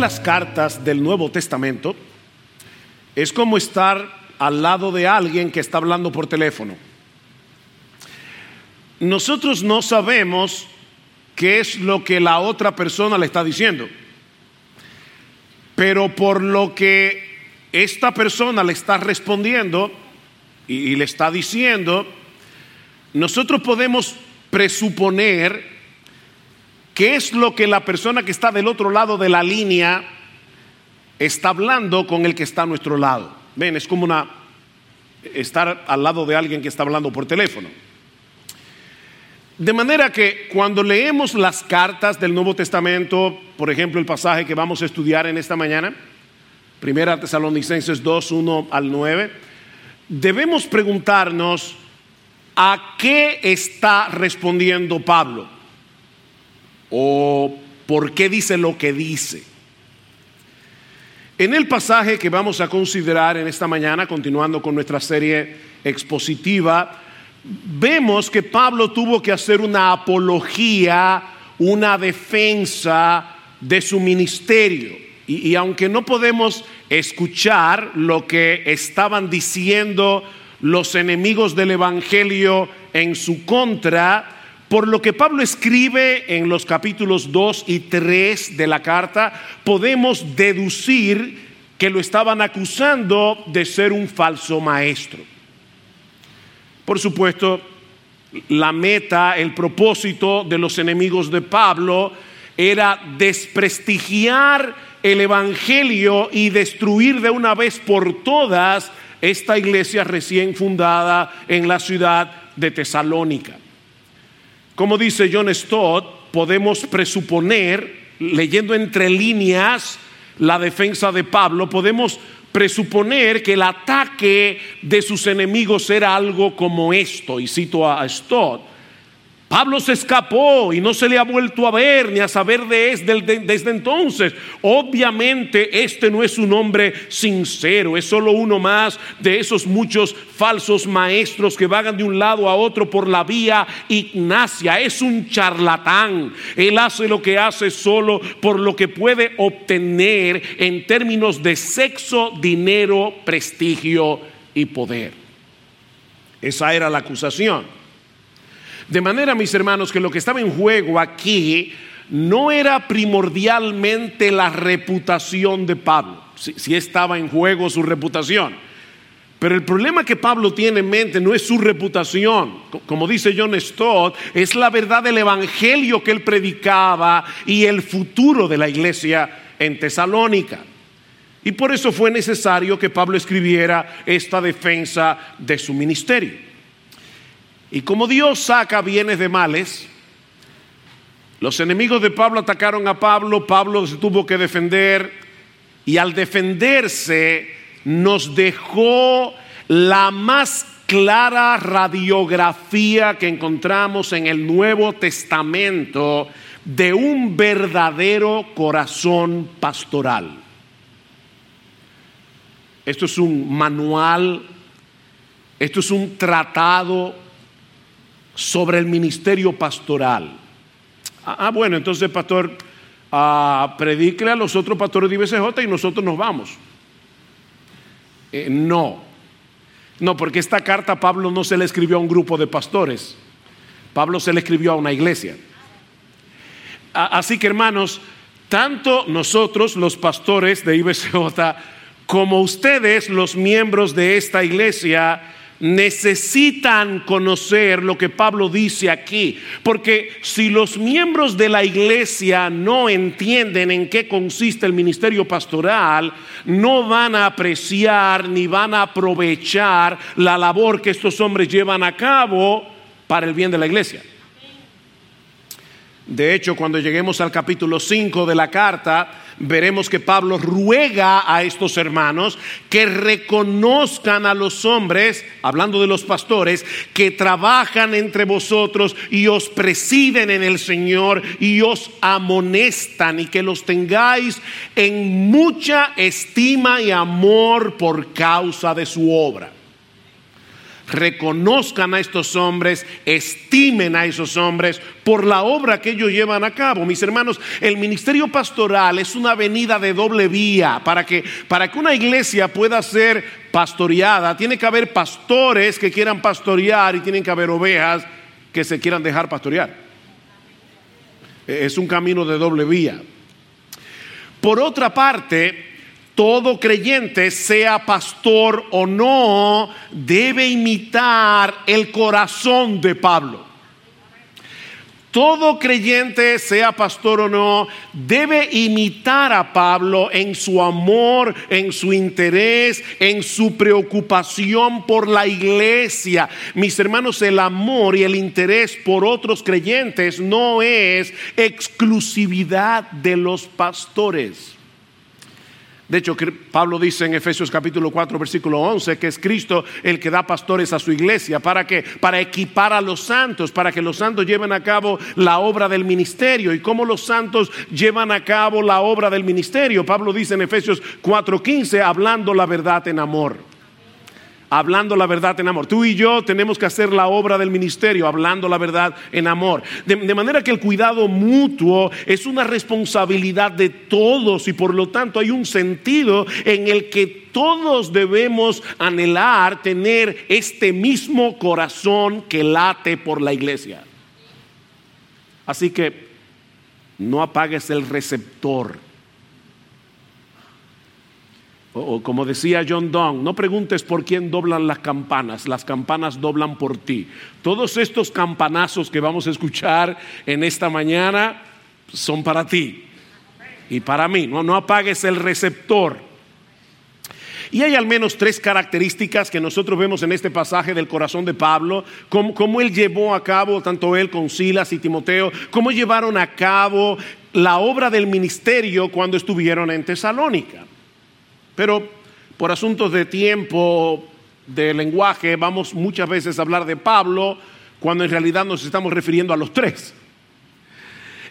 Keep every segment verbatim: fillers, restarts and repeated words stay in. las cartas del Nuevo Testamento es como estar al lado de alguien que está hablando por teléfono. Nosotros no sabemos qué es lo que la otra persona le está diciendo, pero por lo que esta persona le está respondiendo y, y le está diciendo, nosotros podemos presuponer qué es lo que la persona que está del otro lado de la línea está hablando con el que está a nuestro lado. Ven, es como una, estar al lado de alguien que está hablando por teléfono. De manera que cuando leemos las cartas del Nuevo Testamento, por ejemplo el pasaje que vamos a estudiar en esta mañana, Primera Tesalonicenses dos, uno al nueve, debemos preguntarnos ¿a qué está respondiendo Pablo? ¿O por qué dice lo que dice? En el pasaje que vamos a considerar en esta mañana, continuando con nuestra serie expositiva, vemos que Pablo tuvo que hacer una apología, una defensa de su ministerio. Y, y aunque no podemos escuchar lo que estaban diciendo los enemigos del evangelio en su contra, por lo que Pablo escribe en los capítulos dos y tres de la carta, podemos deducir que lo estaban acusando de ser un falso maestro. Por supuesto, la meta, el propósito de los enemigos de Pablo era desprestigiar el evangelio y destruir de una vez por todas esta iglesia recién fundada en la ciudad de Tesalónica. Como dice John Stott, podemos presuponer, leyendo entre líneas la defensa de Pablo, podemos presuponer que el ataque de sus enemigos era algo como esto, y cito a Stott: Pablo se escapó y no se le ha vuelto a ver ni a saber de él desde entonces. Obviamente este no es un hombre sincero, es solo uno más de esos muchos falsos maestros que vagan de un lado a otro por la vía ignacia. Es un charlatán. Él hace lo que hace solo por lo que puede obtener en términos de sexo, dinero, prestigio y poder. Esa era la acusación. De manera, mis hermanos, que lo que estaba en juego aquí no era primordialmente la reputación de Pablo. Sí, sí estaba en juego su reputación, pero el problema que Pablo tiene en mente no es su reputación. Como dice John Stott, es la verdad del evangelio que él predicaba y el futuro de la iglesia en Tesalónica. Y por eso fue necesario que Pablo escribiera esta defensa de su ministerio. Y como Dios saca bienes de males, los enemigos de Pablo atacaron a Pablo, Pablo se tuvo que defender, y al defenderse nos dejó la más clara radiografía que encontramos en el Nuevo Testamento de un verdadero corazón pastoral. Esto es un manual, esto es un tratado sobre el ministerio pastoral. Ah, bueno, entonces pastor, ah, predíquele a los otros pastores de I B C J y nosotros nos vamos. Eh, no, no, porque esta carta Pablo no se le escribió a un grupo de pastores. Pablo se le escribió a una iglesia. Ah, así que hermanos, tanto nosotros los pastores de I B C J como ustedes los miembros de esta iglesia necesitan conocer lo que Pablo dice aquí, porque si los miembros de la iglesia no entienden en qué consiste el ministerio pastoral, no van a apreciar ni van a aprovechar la labor que estos hombres llevan a cabo para el bien de la iglesia. De hecho, cuando lleguemos al capítulo cinco de la carta, veremos que Pablo ruega a estos hermanos que reconozcan a los hombres, hablando de los pastores, que trabajan entre vosotros y os presiden en el Señor y os amonestan, y que los tengáis en mucha estima y amor por causa de su obra. reconozcan a estos hombres, estimen a esos hombres por la obra que ellos llevan a cabo. Mis hermanos, el ministerio pastoral es una avenida de doble vía. Para que, para que una iglesia pueda ser pastoreada, tiene que haber pastores que quieran pastorear y tienen que haber ovejas que se quieran dejar pastorear. Es un camino de doble vía. Por otra parte, todo creyente, sea pastor o no, debe imitar el corazón de Pablo. Todo creyente, sea pastor o no, debe imitar a Pablo en su amor, en su interés, en su preocupación por la iglesia. Mis hermanos, el amor y el interés por otros creyentes no es exclusividad de los pastores. De hecho, Pablo dice en Efesios capítulo cuatro, versículo once, que es Cristo el que da pastores a su iglesia. ¿Para qué? Para equipar a los santos, para que los santos lleven a cabo la obra del ministerio. ¿Y cómo los santos llevan a cabo la obra del ministerio? Pablo dice en Efesios cuatro quince, hablando la verdad en amor. Hablando la verdad en amor. Tú y yo tenemos que hacer la obra del ministerio hablando la verdad en amor. De, de manera que el cuidado mutuo es una responsabilidad de todos, y por lo tanto hay un sentido en el que todos debemos anhelar tener este mismo corazón que late por la iglesia. Así que no apagues el receptor. O, o como decía John Donne, no preguntes por quién doblan las campanas, las campanas doblan por ti. Todos estos campanazos que vamos a escuchar en esta mañana son para ti y para mí. No, no apagues el receptor. Y hay al menos tres características que nosotros vemos en este pasaje del corazón de Pablo, cómo, cómo él llevó a cabo, tanto él con Silas y Timoteo, cómo llevaron a cabo la obra del ministerio cuando estuvieron en Tesalónica. Pero por asuntos de tiempo, de lenguaje, vamos muchas veces a hablar de Pablo cuando en realidad nos estamos refiriendo a los tres.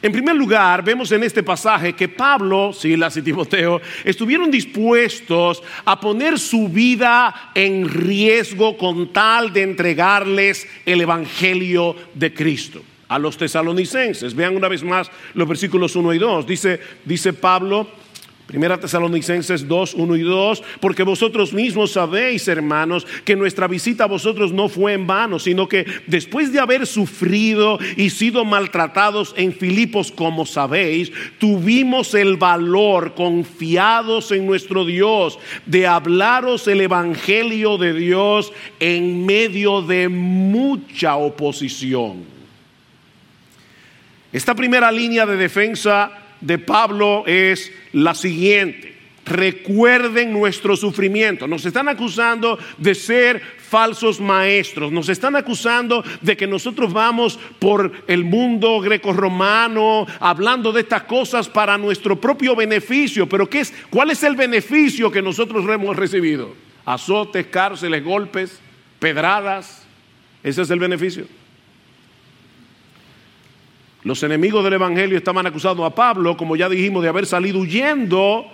En primer lugar, vemos en este pasaje que Pablo, Silas y Timoteo estuvieron dispuestos a poner su vida en riesgo con tal de entregarles el evangelio de Cristo a los tesalonicenses. Vean una vez más los versículos uno y dos. Dice, dice Pablo, Primera Tesalonicenses dos, uno y dos, porque vosotros mismos sabéis, hermanos, que nuestra visita a vosotros no fue en vano, sino que después de haber sufrido y sido maltratados en Filipos, como sabéis, tuvimos el valor, confiados en nuestro Dios, de hablaros el evangelio de Dios en medio de mucha oposición. Esta primera línea de defensa de Pablo es la siguiente: recuerden nuestro sufrimiento. Nos están acusando de ser falsos maestros, nos están acusando de que nosotros vamos por el mundo grecorromano hablando de estas cosas para nuestro propio beneficio. Pero ¿qué es? ¿Cuál es el beneficio que nosotros hemos recibido? Azotes, cárceles, golpes, pedradas. Ese es el beneficio. Los enemigos del evangelio estaban acusando a Pablo, como ya dijimos, de haber salido huyendo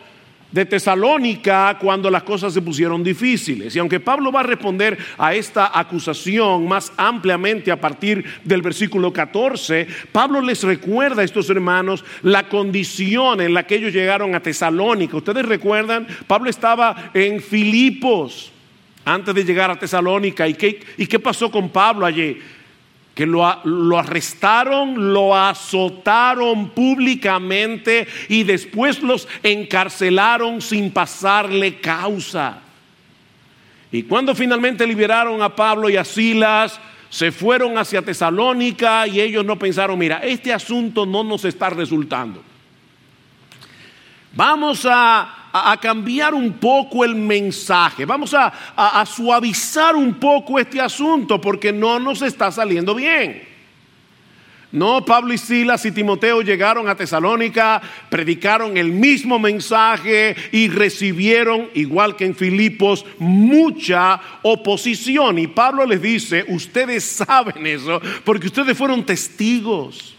de Tesalónica cuando las cosas se pusieron difíciles. Y aunque Pablo va a responder a esta acusación más ampliamente a partir del versículo catorce, Pablo les recuerda a estos hermanos la condición en la que ellos llegaron a Tesalónica. Ustedes recuerdan, Pablo estaba en Filipos antes de llegar a Tesalónica. ¿Y qué, y qué pasó con Pablo allí? Que lo, lo arrestaron, lo azotaron públicamente y después los encarcelaron sin pasarle causa. Y cuando finalmente liberaron a Pablo y a Silas, se fueron hacia Tesalónica y ellos no pensaron: mira, este asunto no nos está resultando. Vamos a... a cambiar un poco el mensaje, vamos a, a, a suavizar un poco este asunto porque no nos está saliendo bien. No, Pablo y Silas y Timoteo llegaron a Tesalónica, predicaron el mismo mensaje y recibieron, igual que en Filipos, mucha oposición. Y Pablo les dice: ustedes saben eso porque ustedes fueron testigos.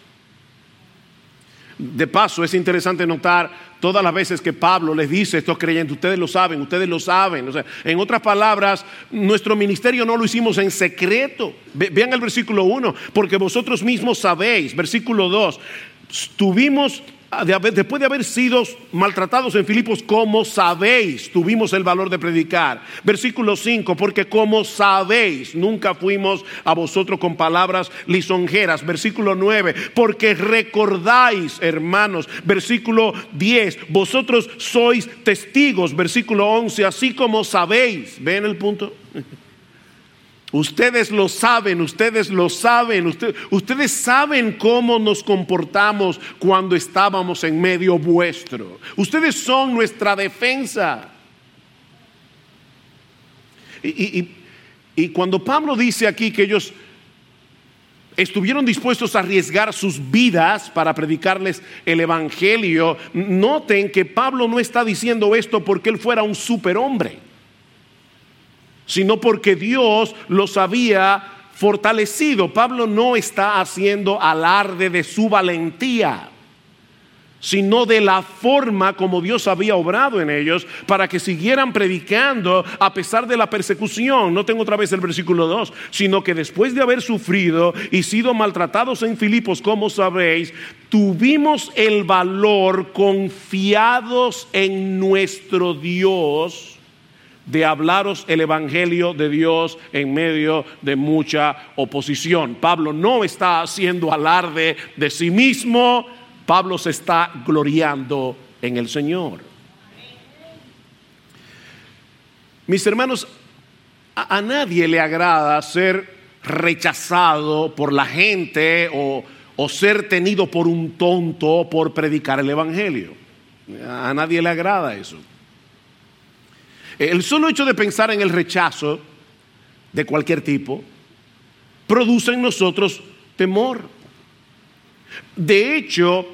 De paso, es interesante notar todas las veces que Pablo les dice a estos creyentes: ustedes lo saben, ustedes lo saben. O sea, en otras palabras, nuestro ministerio no lo hicimos en secreto. Ve, vean el versículo uno, porque vosotros mismos sabéis. Versículo dos, tuvimos, de haber, después de haber sido maltratados en Filipos, como sabéis, tuvimos el valor de predicar. Versículo cinco, porque como sabéis, nunca fuimos a vosotros con palabras lisonjeras. Versículo nueve, porque recordáis, hermanos. Versículo diez, vosotros sois testigos. Versículo once, así como sabéis. ¿Ven el punto? Ustedes lo saben, ustedes lo saben, usted, ustedes saben cómo nos comportamos cuando estábamos en medio vuestro. Ustedes son nuestra defensa. Y, y, y, y cuando Pablo dice aquí que ellos estuvieron dispuestos a arriesgar sus vidas para predicarles el evangelio, noten que Pablo no está diciendo esto porque él fuera un superhombre, sino porque Dios los había fortalecido. Pablo no está haciendo alarde de su valentía, sino de la forma como Dios había obrado en ellos para que siguieran predicando a pesar de la persecución. Noten otra vez el versículo dos, sino que después de haber sufrido y sido maltratados en Filipos, como sabéis, tuvimos el valor, confiados en nuestro Dios, de hablaros el evangelio de Dios en medio de mucha oposición. Pablo no está haciendo alarde de sí mismo. Pablo se está gloriando en el Señor. Mis hermanos, a, a nadie le agrada ser rechazado por la gente o, o ser tenido por un tonto por predicar el evangelio. A, a nadie le agrada eso. El solo hecho de pensar en el rechazo de cualquier tipo produce en nosotros temor. De hecho,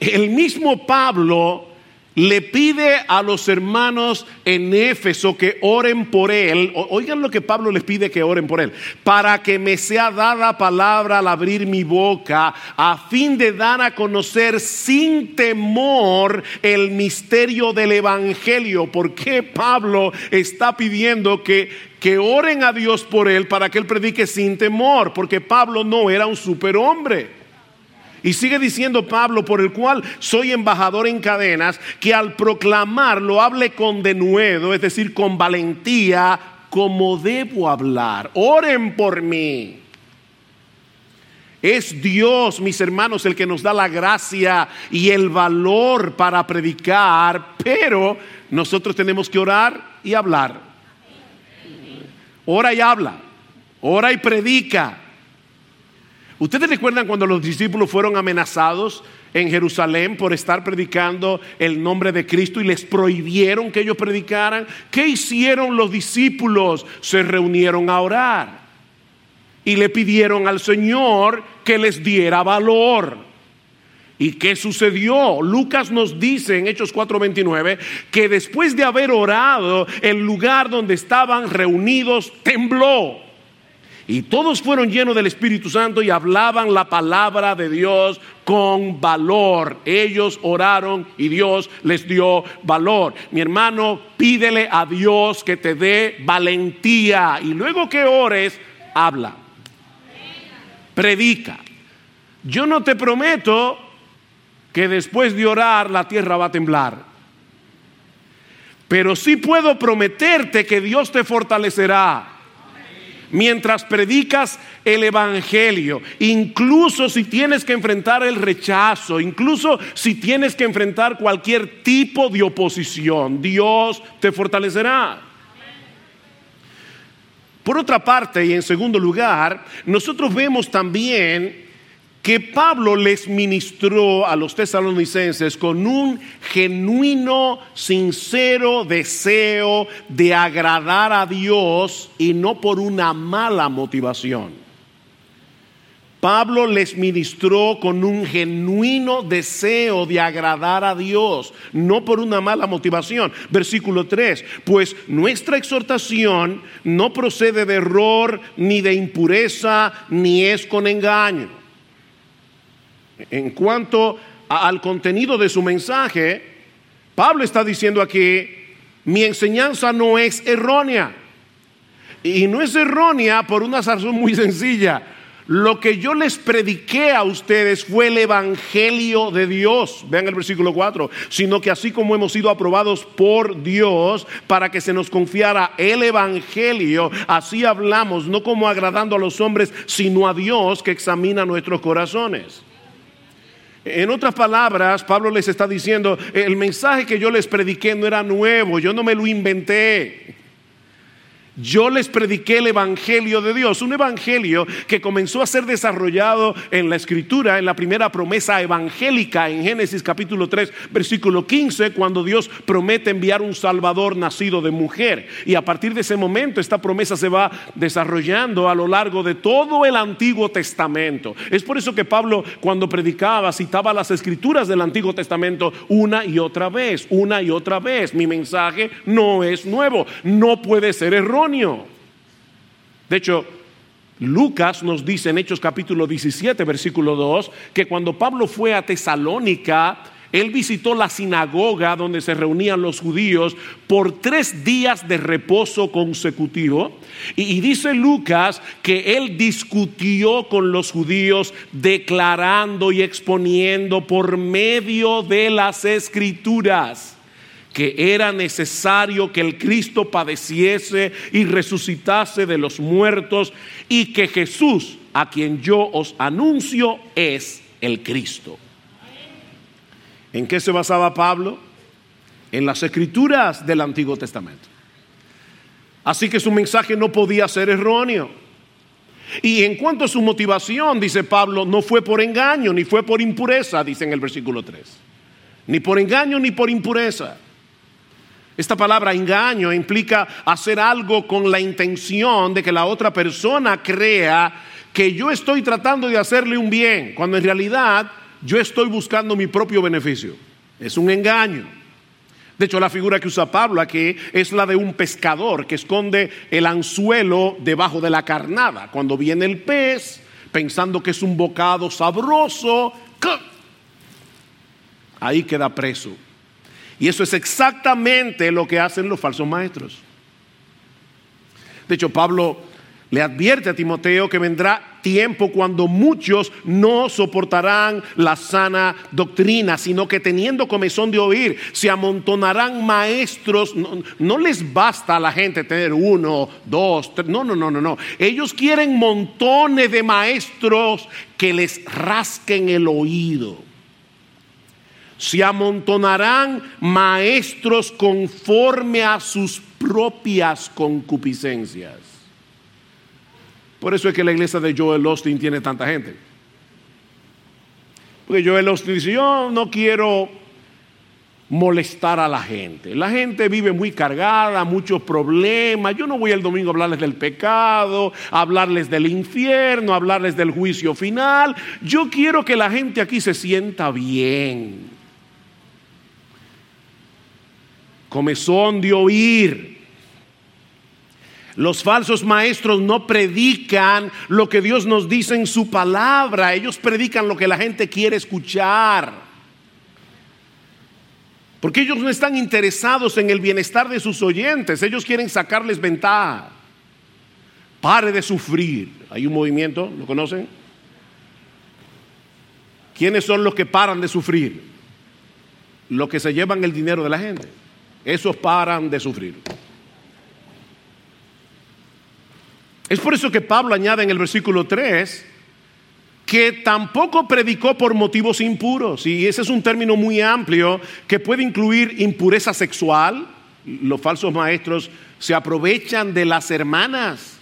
el mismo Pablo le pide a los hermanos en Éfeso que oren por él. Oigan lo que Pablo les pide que oren por él: para que me sea dada palabra al abrir mi boca, a fin de dar a conocer sin temor el misterio del evangelio. ¿Por qué Pablo está pidiendo que, que oren a Dios por él para que él predique sin temor? Porque Pablo no era un superhombre. Y sigue diciendo Pablo: por el cual soy embajador en cadenas, que al proclamarlo hable con denuedo, es decir, con valentía, como debo hablar. Oren por mí. Es Dios, mis hermanos, el que nos da la gracia y el valor para predicar, pero nosotros tenemos que orar y hablar. Ora y habla, ora y predica. ¿Ustedes recuerdan cuando los discípulos fueron amenazados en Jerusalén por estar predicando el nombre de Cristo y les prohibieron que ellos predicaran? ¿Qué hicieron los discípulos? Se reunieron a orar y le pidieron al Señor que les diera valor. ¿Y qué sucedió? Lucas nos dice en Hechos cuatro veintinueve que después de haber orado, el lugar donde estaban reunidos tembló. Y todos fueron llenos del Espíritu Santo y hablaban la palabra de Dios con valor. Ellos oraron y Dios les dio valor. Mi hermano, pídele a Dios que te dé valentía. Y luego que ores, habla. Predica. Yo no te prometo que después de orar la tierra va a temblar. Pero sí puedo prometerte que Dios te fortalecerá mientras predicas el evangelio, incluso si tienes que enfrentar el rechazo, incluso si tienes que enfrentar cualquier tipo de oposición, Dios te fortalecerá. Por otra parte, y en segundo lugar, nosotros vemos también que Pablo les ministró a los tesalonicenses con un genuino, sincero deseo de agradar a Dios y no por una mala motivación. Pablo les ministró con un genuino deseo de agradar a Dios, no por una mala motivación. Versículo tres, pues nuestra exhortación no procede de error, ni de impureza, ni es con engaño. En cuanto a, al contenido de su mensaje, Pablo está diciendo aquí, mi enseñanza no es errónea. Y no es errónea por una razón muy sencilla. Lo que yo les prediqué a ustedes fue el Evangelio de Dios. Vean el versículo cuatro. Sino que así como hemos sido aprobados por Dios para que se nos confiara el Evangelio, así hablamos, no como agradando a los hombres, sino a Dios que examina nuestros corazones. En otras palabras, Pablo les está diciendo, el mensaje que yo les prediqué no era nuevo, yo no me lo inventé. Yo les prediqué el Evangelio de Dios, un Evangelio que comenzó a ser desarrollado en la Escritura, en la primera promesa evangélica en Génesis capítulo tres, versículo quince, cuando Dios promete enviar un Salvador nacido de mujer. Y a partir de ese momento esta promesa se va desarrollando a lo largo de todo el Antiguo Testamento. Es por eso que Pablo, cuando predicaba, citaba las Escrituras del Antiguo Testamento una y otra vez, una y otra vez. Mi mensaje no es nuevo, no puede ser erróneo. De hecho, Lucas nos dice en Hechos capítulo diecisiete, versículo dos, que cuando Pablo fue a Tesalónica, él visitó la sinagoga donde se reunían los judíos por tres días de reposo consecutivo. Y, y dice Lucas que él discutió con los judíos, declarando y exponiendo por medio de las Escrituras que era necesario que el Cristo padeciese y resucitase de los muertos, y que Jesús, a quien yo os anuncio, es el Cristo. ¿En qué se basaba Pablo? En las Escrituras del Antiguo Testamento. Así que su mensaje no podía ser erróneo. Y en cuanto a su motivación, dice Pablo, no fue por engaño, ni fue por impureza, dice en el versículo tres. Ni por engaño, ni por impureza. Esta palabra engaño implica hacer algo con la intención de que la otra persona crea que yo estoy tratando de hacerle un bien, cuando en realidad yo estoy buscando mi propio beneficio. Es un engaño. De hecho, la figura que usa Pablo aquí es la de un pescador que esconde el anzuelo debajo de la carnada. Cuando viene el pez, pensando que es un bocado sabroso, ahí queda preso. Y eso es exactamente lo que hacen los falsos maestros. De hecho, Pablo le advierte a Timoteo que vendrá tiempo cuando muchos no soportarán la sana doctrina, sino que teniendo comezón de oír, se amontonarán maestros. No, no les basta a la gente tener uno, dos, tres. No, no, no, no, no. Ellos quieren montones de maestros que les rasquen el oído. Se amontonarán maestros conforme a sus propias concupiscencias. Por eso es que la iglesia de Joel Osteen tiene tanta gente. Porque Joel Osteen dice, yo no quiero molestar a la gente. La gente vive muy cargada, muchos problemas. Yo no voy el domingo a hablarles del pecado, a hablarles del infierno, a hablarles del juicio final. Yo quiero que la gente aquí se sienta bien. Comezón de oír. Los falsos maestros no predican lo que Dios nos dice en su palabra. Ellos predican lo que la gente quiere escuchar. Porque ellos no están interesados en el bienestar de sus oyentes. Ellos quieren sacarles ventaja. Pare de sufrir. Hay un movimiento, ¿lo conocen? ¿Quiénes son los que paran de sufrir? Los que se llevan el dinero de la gente. Esos paran de sufrir. Es por eso que Pablo añade en el versículo tres que tampoco predicó por motivos impuros. Y ese es un término muy amplio que puede incluir impureza sexual. Los falsos maestros se aprovechan de las hermanas.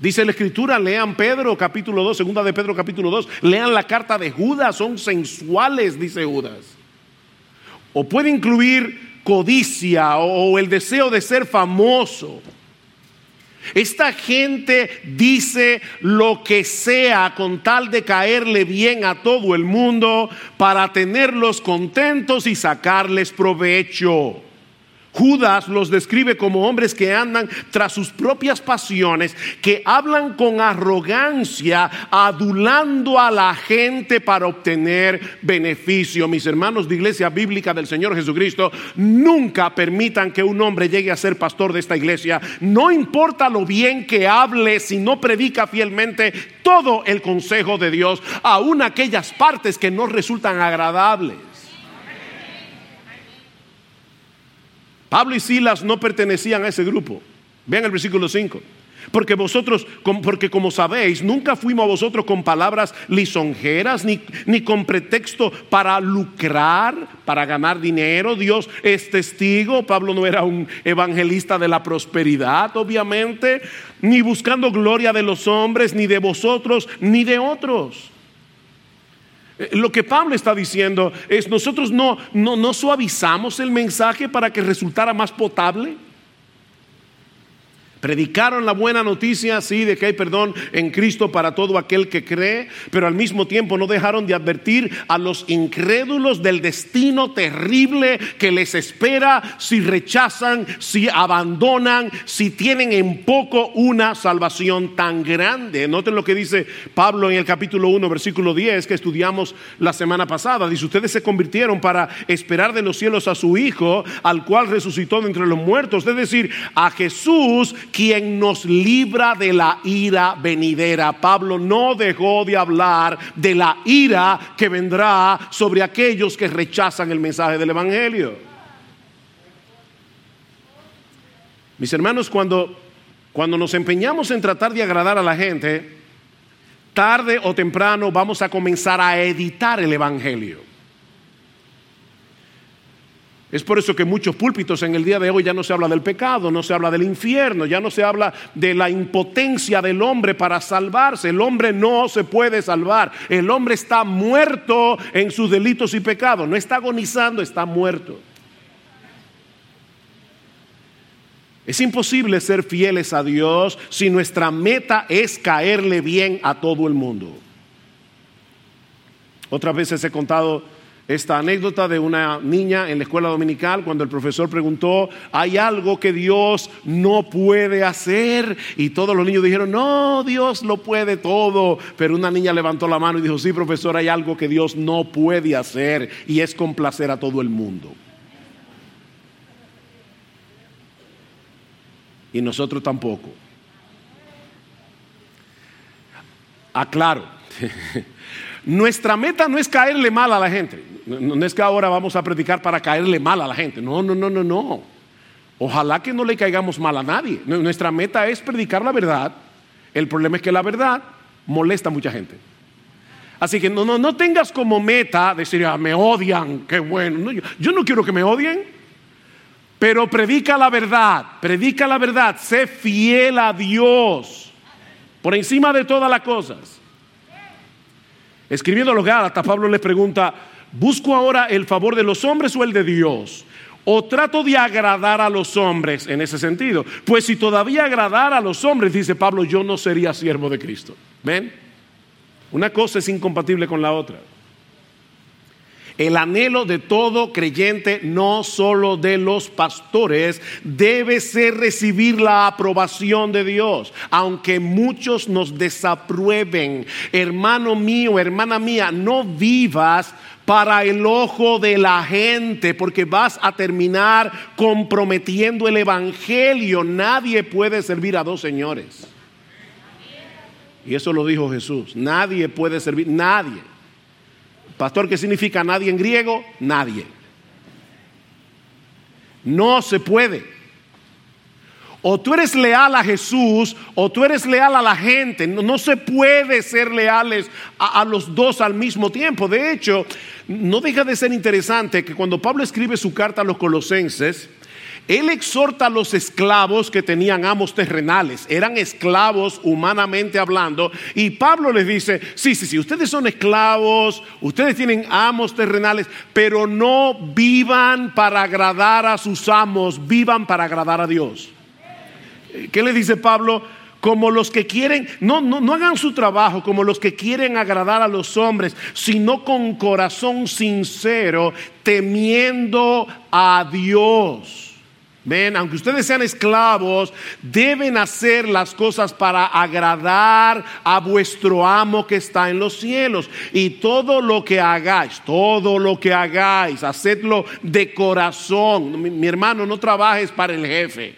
Dice la Escritura, lean Pedro capítulo dos, segunda de Pedro capítulo dos, lean la carta de Judas, son sensuales, dice Judas. O puede incluir codicia o el deseo de ser famoso. Esta gente dice lo que sea con tal de caerle bien a todo el mundo para tenerlos contentos y sacarles provecho. Judas los describe como hombres que andan tras sus propias pasiones, que hablan con arrogancia, adulando a la gente para obtener beneficio. Mis hermanos de Iglesia Bíblica del Señor Jesucristo, nunca permitan que un hombre llegue a ser pastor de esta iglesia. No importa lo bien que hable, si no predica fielmente todo el consejo de Dios, aun aquellas partes que no resultan agradables. Pablo y Silas no pertenecían a ese grupo. Vean el versículo cinco. Porque vosotros, porque como sabéis, nunca fuimos a vosotros con palabras lisonjeras, ni, ni con pretexto para lucrar, para ganar dinero. Dios es testigo. Pablo no era un evangelista de la prosperidad, obviamente, ni buscando gloria de los hombres, ni de vosotros, ni de otros. Lo que Pablo está diciendo es: nosotros no, no, no suavizamos el mensaje para que resultara más potable. Predicaron la buena noticia, sí, de que hay perdón en Cristo para todo aquel que cree, pero al mismo tiempo no dejaron de advertir a los incrédulos del destino terrible que les espera si rechazan, si abandonan, si tienen en poco una salvación tan grande. Noten lo que dice Pablo en el capítulo uno, versículo diez, que estudiamos la semana pasada. Dice: ustedes se convirtieron para esperar de los cielos a su Hijo, al cual resucitó de entre los muertos, es decir, a Jesús, quien nos libra de la ira venidera. Pablo no dejó de hablar de la ira que vendrá sobre aquellos que rechazan el mensaje del evangelio. Mis hermanos, cuando, cuando nos empeñamos en tratar de agradar a la gente, tarde o temprano vamos a comenzar a editar el evangelio. Es por eso que muchos púlpitos en el día de hoy ya no se habla del pecado, no se habla del infierno, ya no se habla de la impotencia del hombre para salvarse. El hombre no se puede salvar. El hombre está muerto en sus delitos y pecados. No está agonizando, está muerto. Es imposible ser fieles a Dios si nuestra meta es caerle bien a todo el mundo. Otras veces he contado esta anécdota de una niña en la escuela dominical, cuando el profesor preguntó: ¿hay algo que Dios no puede hacer? Y todos los niños dijeron: no, Dios lo puede todo. Pero una niña levantó la mano y dijo: sí, profesor, hay algo que Dios no puede hacer, y es complacer a todo el mundo. Y nosotros tampoco. Aclaro. Nuestra meta no es caerle mal a la gente. No, no es que ahora vamos a predicar para caerle mal a la gente. No, no, no, no, no. Ojalá que no le caigamos mal a nadie. Nuestra meta es predicar la verdad. El problema es que la verdad molesta a mucha gente. Así que no, no, no tengas como meta decir: ah, me odian, qué bueno. No, yo, yo no quiero que me odien. Pero predica la verdad, predica la verdad. Sé fiel a Dios por encima de todas las cosas. Escribiendo a los Gálatas, Pablo les pregunta: ¿busco ahora el favor de los hombres o el de Dios? ¿O trato de agradar a los hombres en ese sentido? Pues si todavía agradara a los hombres, dice Pablo, yo no sería siervo de Cristo. ¿Ven? Una cosa es incompatible con la otra. El anhelo de todo creyente, no solo de los pastores, debe ser recibir la aprobación de Dios, aunque muchos nos desaprueben. Hermano mío, hermana mía, no vivas para el ojo de la gente, porque vas a terminar comprometiendo el evangelio. Nadie puede servir a dos señores. Y eso lo dijo Jesús. Nadie puede servir, nadie. Pastor, ¿qué significa nadie en griego? Nadie. No se puede. O tú eres leal a Jesús, o tú eres leal a la gente. No, no se puede ser leales a, a los dos al mismo tiempo. De hecho, no deja de ser interesante que cuando Pablo escribe su carta a los Colosenses, él exhorta a los esclavos que tenían amos terrenales. Eran esclavos humanamente hablando. Y Pablo les dice: sí, sí, sí, ustedes son esclavos, ustedes tienen amos terrenales, pero no vivan para agradar a sus amos, vivan para agradar a Dios. ¿Qué le dice Pablo? Como los que quieren, no, no, no hagan su trabajo como los que quieren agradar a los hombres, sino con corazón sincero, temiendo a Dios. Ven, aunque ustedes sean esclavos, deben hacer las cosas para agradar a vuestro amo que está en los cielos. Y todo lo que hagáis, todo lo que hagáis, hacedlo de corazón. Mi, mi hermano, no trabajes para el jefe,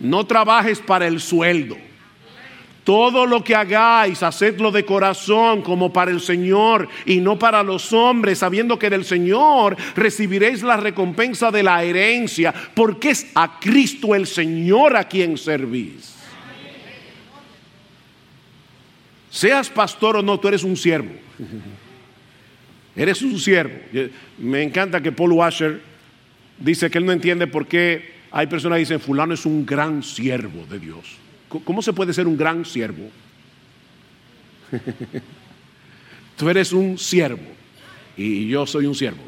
no trabajes para el sueldo. Todo lo que hagáis, hacedlo de corazón como para el Señor y no para los hombres, sabiendo que del Señor recibiréis la recompensa de la herencia, porque es a Cristo el Señor a quien servís. Seas pastor o no, tú eres un siervo. Eres un siervo. Me encanta que Paul Washer dice que él no entiende por qué hay personas que dicen fulano es un gran siervo de Dios. ¿Cómo se puede ser un gran siervo? Tú eres un siervo y yo soy un siervo.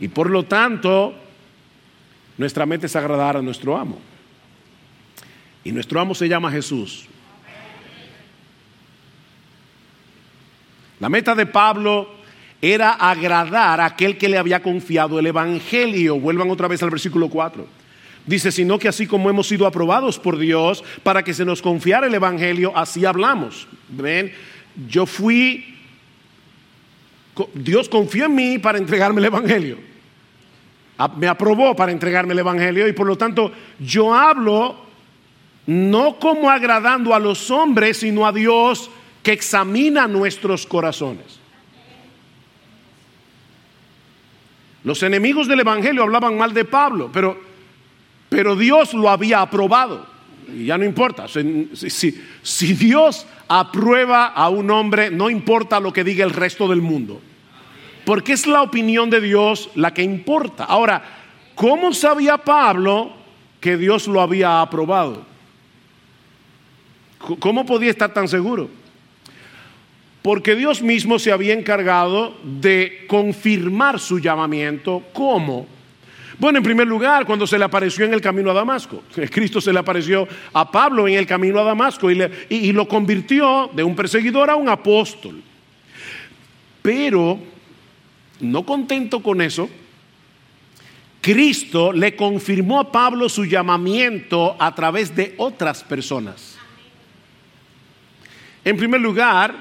Y por lo tanto, nuestra meta es agradar a nuestro amo. Y nuestro amo se llama Jesús. La meta de Pablo era agradar a aquel que le había confiado el evangelio. Vuelvan otra vez al versículo cuatro. Dice, sino que así como hemos sido aprobados por Dios para que se nos confiara el evangelio, así hablamos. Ven, yo fui, Dios confió en mí para entregarme el evangelio. Me aprobó para entregarme el evangelio y por lo tanto yo hablo no como agradando a los hombres, sino a Dios que examina nuestros corazones. Los enemigos del evangelio hablaban mal de Pablo, pero... Pero Dios lo había aprobado. Y ya no importa. Si, si, si Dios aprueba a un hombre, no importa lo que diga el resto del mundo. Porque es la opinión de Dios la que importa. Ahora, ¿cómo sabía Pablo que Dios lo había aprobado? ¿Cómo podía estar tan seguro? Porque Dios mismo se había encargado de confirmar su llamamiento. ¿Cómo? Bueno, en primer lugar, cuando se le apareció en el camino a Damasco. Cristo se le apareció a Pablo en el camino a Damasco y, le, y, y lo convirtió de un perseguidor a un apóstol. Pero, no contento con eso, Cristo le confirmó a Pablo su llamamiento a través de otras personas. En primer lugar,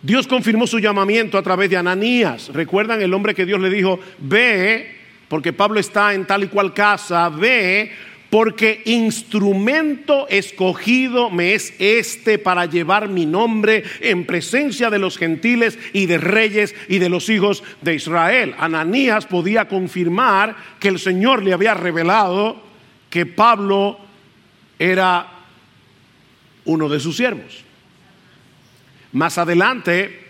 Dios confirmó su llamamiento a través de Ananías. ¿Recuerdan el hombre que Dios le dijo, ve... Porque Pablo está en tal y cual casa, ve, porque instrumento escogido me es este para llevar mi nombre en presencia de los gentiles y de reyes y de los hijos de Israel. Ananías podía confirmar que el Señor le había revelado que Pablo era uno de sus siervos. Más adelante,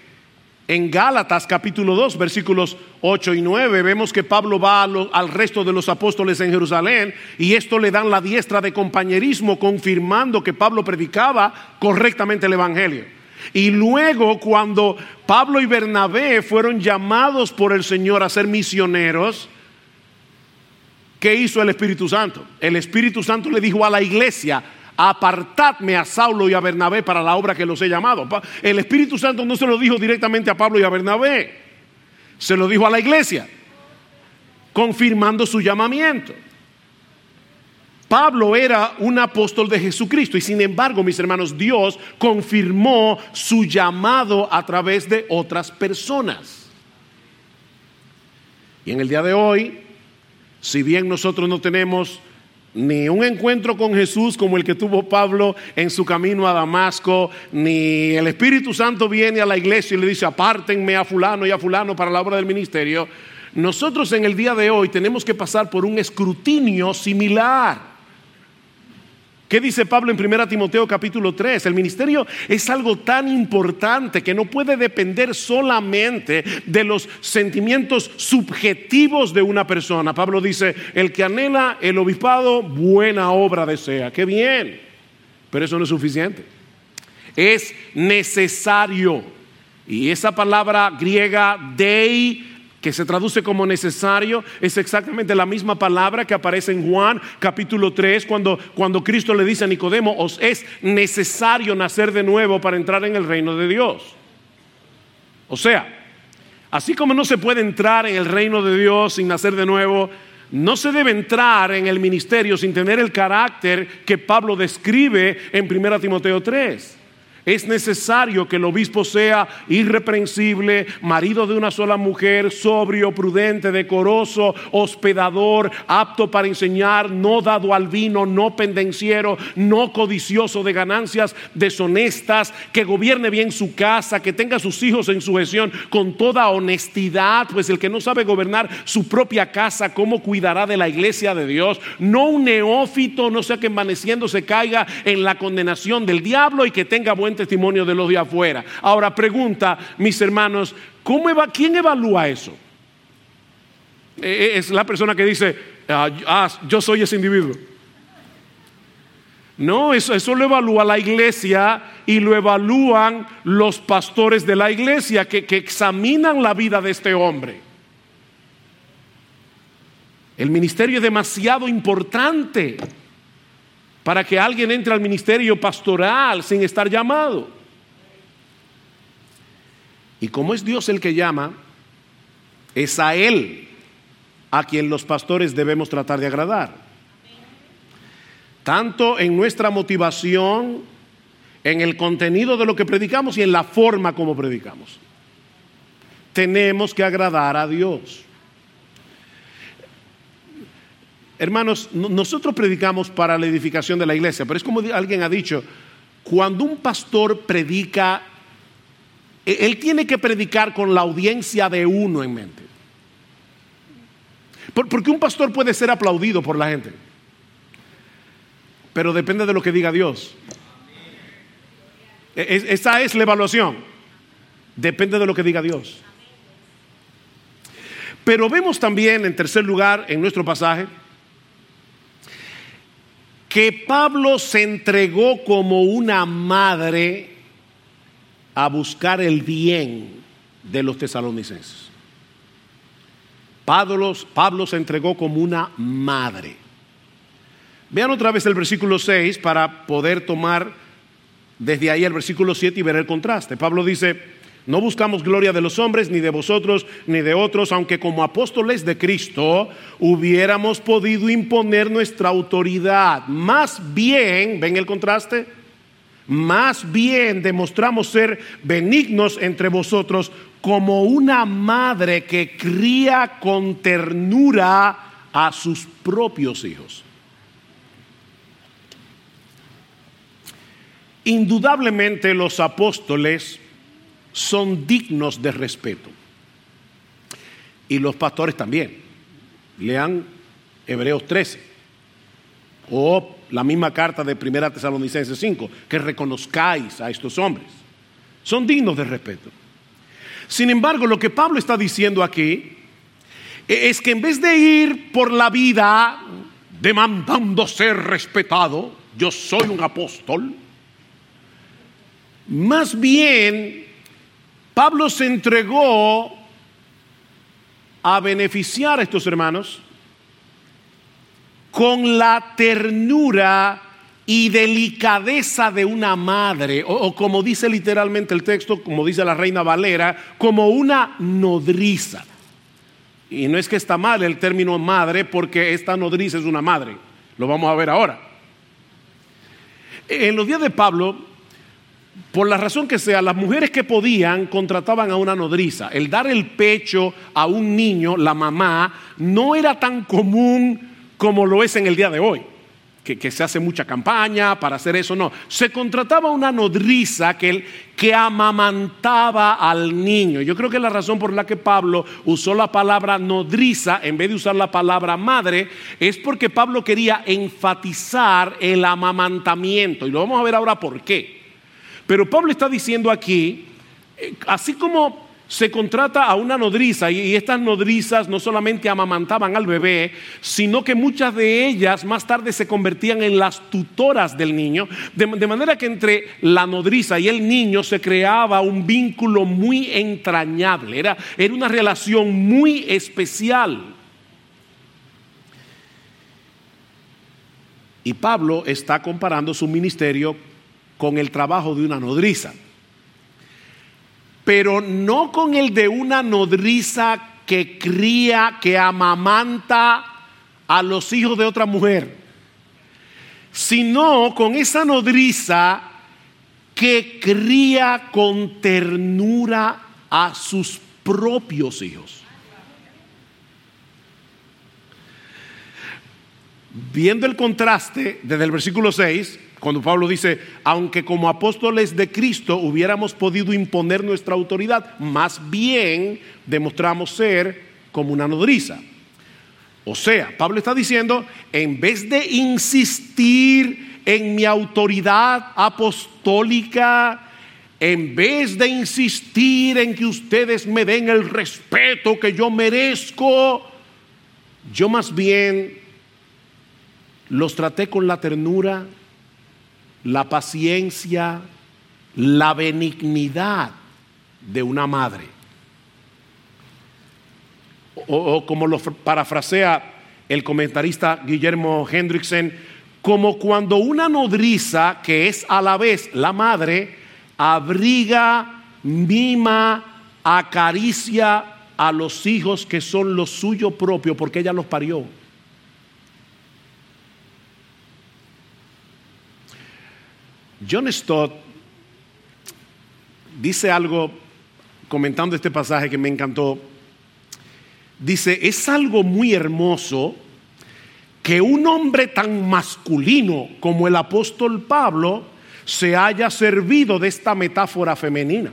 en Gálatas capítulo dos, versículos ocho y nueve, vemos que Pablo va lo, al resto de los apóstoles en Jerusalén y esto le dan la diestra de compañerismo, confirmando que Pablo predicaba correctamente el evangelio. Y luego, cuando Pablo y Bernabé fueron llamados por el Señor a ser misioneros, ¿qué hizo el Espíritu Santo? El Espíritu Santo le dijo a la iglesia, apartadme a Saulo y a Bernabé para la obra que los he llamado. El Espíritu Santo no se lo dijo directamente a Pablo y a Bernabé, se lo dijo a la iglesia, confirmando su llamamiento. Pablo era un apóstol de Jesucristo y sin embargo, mis hermanos, Dios confirmó su llamado a través de otras personas. Y en el día de hoy, si bien nosotros no tenemos ni un encuentro con Jesús como el que tuvo Pablo en su camino a Damasco, ni el Espíritu Santo viene a la iglesia y le dice apártenme a fulano y a fulano para la obra del ministerio, nosotros en el día de hoy tenemos que pasar por un escrutinio similar. ¿Qué dice Pablo en Primera Timoteo capítulo tres? El ministerio es algo tan importante que no puede depender solamente de los sentimientos subjetivos de una persona. Pablo dice, el que anhela el obispado, buena obra desea. ¡Qué bien! Pero eso no es suficiente. Es necesario. Y esa palabra griega, dei, que se traduce como necesario, es exactamente la misma palabra que aparece en Juan capítulo tres cuando, cuando Cristo le dice a Nicodemo, os es necesario nacer de nuevo para entrar en el reino de Dios. O sea, Así como no se puede entrar en el reino de Dios sin nacer de nuevo, no se debe entrar en el ministerio sin tener el carácter que Pablo describe en Primera Timoteo tres. Es necesario que el obispo sea irreprensible, marido de una sola mujer, sobrio, prudente, decoroso, hospedador, apto para enseñar, no dado al vino, no pendenciero, no codicioso de ganancias deshonestas, que gobierne bien su casa, que tenga a sus hijos en sujeción con toda honestidad, pues el que no sabe gobernar su propia casa, ¿cómo cuidará de la iglesia de Dios? No un neófito, no sea que envaneciendo se caiga en la condenación del diablo, y que tenga buen testimonio de los de afuera. Ahora pregunta, mis hermanos, ¿cómo eva- ¿quién evalúa eso? Es la persona que dice, ah, ah, yo soy ese individuo. No, eso, eso lo evalúa la iglesia y lo evalúan los pastores de la iglesia que, que examinan la vida de este hombre. El ministerio es demasiado importante para que alguien entre al ministerio pastoral sin estar llamado. Y como es Dios el que llama, es a Él a quien los pastores debemos tratar de agradar. Tanto en nuestra motivación, en el contenido de lo que predicamos y en la forma como predicamos. Tenemos que agradar a Dios. Hermanos, nosotros predicamos para la edificación de la iglesia, pero es como alguien ha dicho, cuando un pastor predica, él tiene que predicar con la audiencia de uno en mente. Porque un pastor puede ser aplaudido por la gente, pero depende de lo que diga Dios. Esa es la evaluación, depende de lo que diga Dios. Pero vemos también, en tercer lugar, en nuestro pasaje, que Pablo se entregó como una madre a buscar el bien de los tesalonicenses. Pablo, Pablo se entregó como una madre. Vean otra vez el versículo seis para poder tomar desde ahí el versículo siete y ver el contraste. Pablo dice, no buscamos gloria de los hombres, ni de vosotros, ni de otros, aunque como apóstoles de Cristo hubiéramos podido imponer nuestra autoridad. Más bien, ¿ven el contraste? Más bien demostramos ser benignos entre vosotros, como una madre que cría con ternura a sus propios hijos. Indudablemente los apóstoles son dignos de respeto, y los pastores también. Lean Hebreos trece o la misma carta de Primera Tesalonicenses cinco, que reconozcáis a estos hombres, son dignos de respeto. Sin embargo, lo que Pablo está diciendo aquí es que en vez de ir por la vida demandando ser respetado, yo soy un apóstol, más bien Pablo se entregó a beneficiar a estos hermanos con la ternura y delicadeza de una madre, o, o como dice literalmente el texto, como dice la Reina Valera, como una nodriza. Y no es que está mal el término madre, porque esta nodriza es una madre. Lo vamos a ver ahora. En los días de Pablo, por la razón que sea, las mujeres que podían contrataban a una nodriza. El dar el pecho a un niño, la mamá, no era tan común como lo es en el día de hoy, que, que se hace mucha campaña para hacer eso. No, se contrataba una nodriza que, que amamantaba al niño. Yo creo que la razón por la que Pablo usó la palabra nodriza en vez de usar la palabra madre es porque Pablo quería enfatizar el amamantamiento, y lo vamos a ver ahora por qué. Pero Pablo está diciendo aquí, así como se contrata a una nodriza, y estas nodrizas no solamente amamantaban al bebé, sino que muchas de ellas más tarde se convertían en las tutoras del niño, de, de manera que entre la nodriza y el niño se creaba un vínculo muy entrañable, era, era una relación muy especial. Y Pablo está comparando su ministerio con el trabajo de una nodriza. pero no con el de una nodriza que cría, que amamanta a los hijos de otra mujer, sino con esa nodriza que cría con ternura a sus propios hijos. Viendo el contraste desde el versículo seis, cuando Pablo dice: aunque como apóstoles de Cristo hubiéramos podido imponer nuestra autoridad, más bien demostramos ser como una nodriza. O sea, Pablo está diciendo: en vez de insistir en mi autoridad apostólica, en vez de insistir en que ustedes me den el respeto que yo merezco, yo más bien los traté con la ternura, la paciencia, la benignidad de una madre. O, o como lo parafrasea el comentarista Guillermo Hendricksen, como cuando una nodriza, que es a la vez la madre, abriga, mima, acaricia a los hijos que son lo suyo propio, porque ella los parió. John Stott dice algo comentando este pasaje que me encantó. Dice: es algo muy hermoso que un hombre tan masculino como el apóstol Pablo se haya servido de esta metáfora femenina.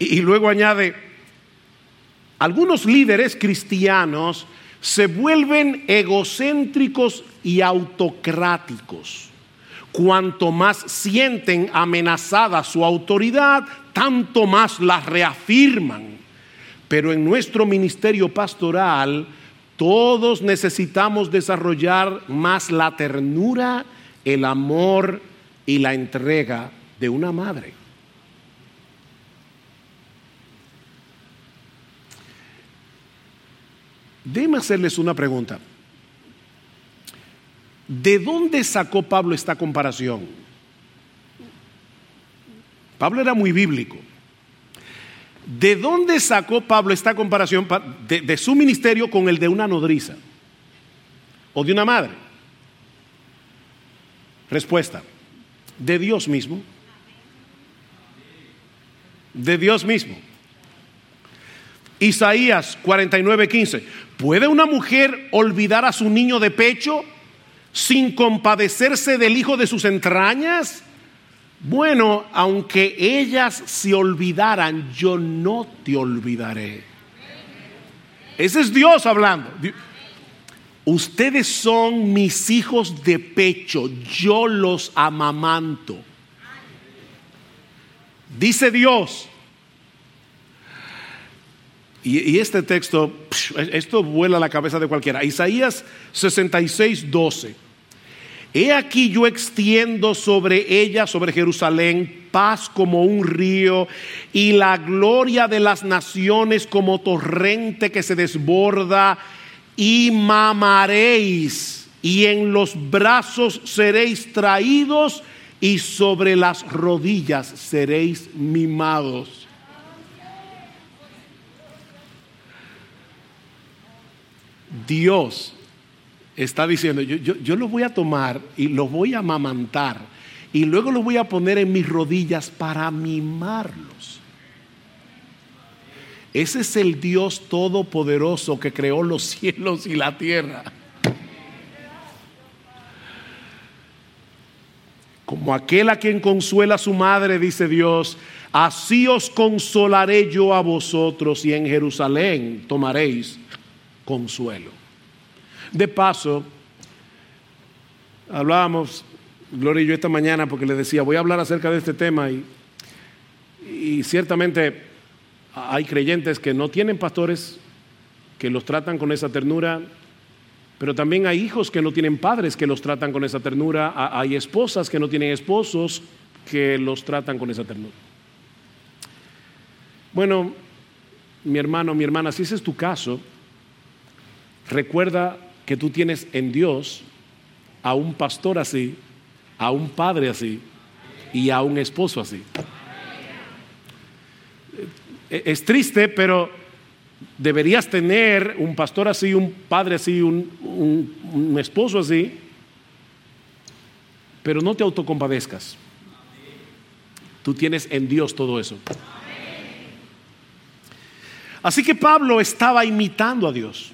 Y, y luego añade: algunos líderes cristianos se vuelven egocéntricos y autocráticos. Cuanto más sienten amenazada su autoridad, tanto más la reafirman. Pero en nuestro ministerio pastoral, todos necesitamos desarrollar más la ternura, el amor y la entrega de una madre. Déjenme hacerles una pregunta. ¿De dónde sacó Pablo esta comparación? Pablo era muy bíblico. ¿De dónde sacó Pablo esta comparación de, de su ministerio con el de una nodriza o de una madre? Respuesta: de Dios mismo. De Dios mismo. Isaías cuarenta y nueve quince: ¿puede una mujer olvidar a su niño de pecho sin compadecerse del hijo de sus entrañas? Bueno, aunque ellas se olvidaran, yo no te olvidaré. Ese es Dios hablando. Ustedes son mis hijos de pecho, yo los amamanto. Dice Dios. Y este texto, esto vuela la cabeza de cualquiera. Isaías sesenta y seis doce: he aquí yo extiendo sobre ella, sobre Jerusalén, paz como un río y la gloria de las naciones como torrente que se desborda, y mamaréis y en los brazos seréis traídos y sobre las rodillas seréis mimados. Dios está diciendo: yo, yo, yo los voy a tomar y los voy a amamantar y luego los voy a poner en mis rodillas para mimarlos. Ese es el Dios todopoderoso que creó los cielos y la tierra. Como aquel a quien consuela su madre, dice Dios, así os consolaré yo a vosotros, y en Jerusalén tomaréis consuelo. De paso, hablábamos, Gloria y yo, esta mañana, porque le decía: voy a hablar acerca de este tema, y, y ciertamente hay creyentes que no tienen pastores que los tratan con esa ternura, pero también hay hijos que no tienen padres que los tratan con esa ternura, hay esposas que no tienen esposos que los tratan con esa ternura. Bueno, mi hermano, mi hermana, si ese es tu caso, recuerda que tú tienes en Dios a un pastor así, a un padre así y a un esposo así. es triste, pero deberías tener un pastor así, un padre así, un, un, un esposo así. Pero no te autocompadezcas. Tú tienes en Dios todo eso. Así que Pablo estaba imitando a Dios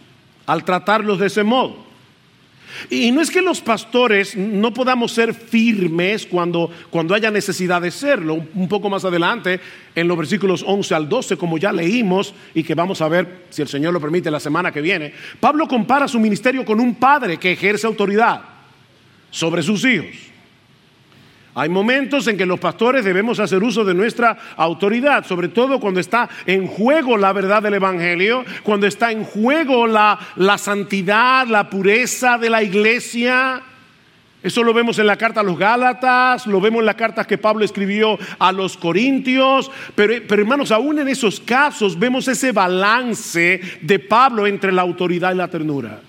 al tratarlos de ese modo. Y no es que los pastores no podamos ser firmes cuando, cuando haya necesidad de serlo. Un poco más adelante, en los versículos once al doce, como ya leímos y que vamos a ver, si el Señor lo permite, la semana que viene, Pablo compara su ministerio con un padre que ejerce autoridad sobre sus hijos. Hay momentos en que los pastores debemos hacer uso de nuestra autoridad, sobre todo cuando está en juego la verdad del Evangelio, cuando está en juego la, la santidad, la pureza de la iglesia. Eso lo vemos en la carta a los Gálatas, lo vemos en las cartas que Pablo escribió a los Corintios. Pero, pero hermanos, aún en esos casos vemos ese balance de Pablo entre la autoridad y la ternura.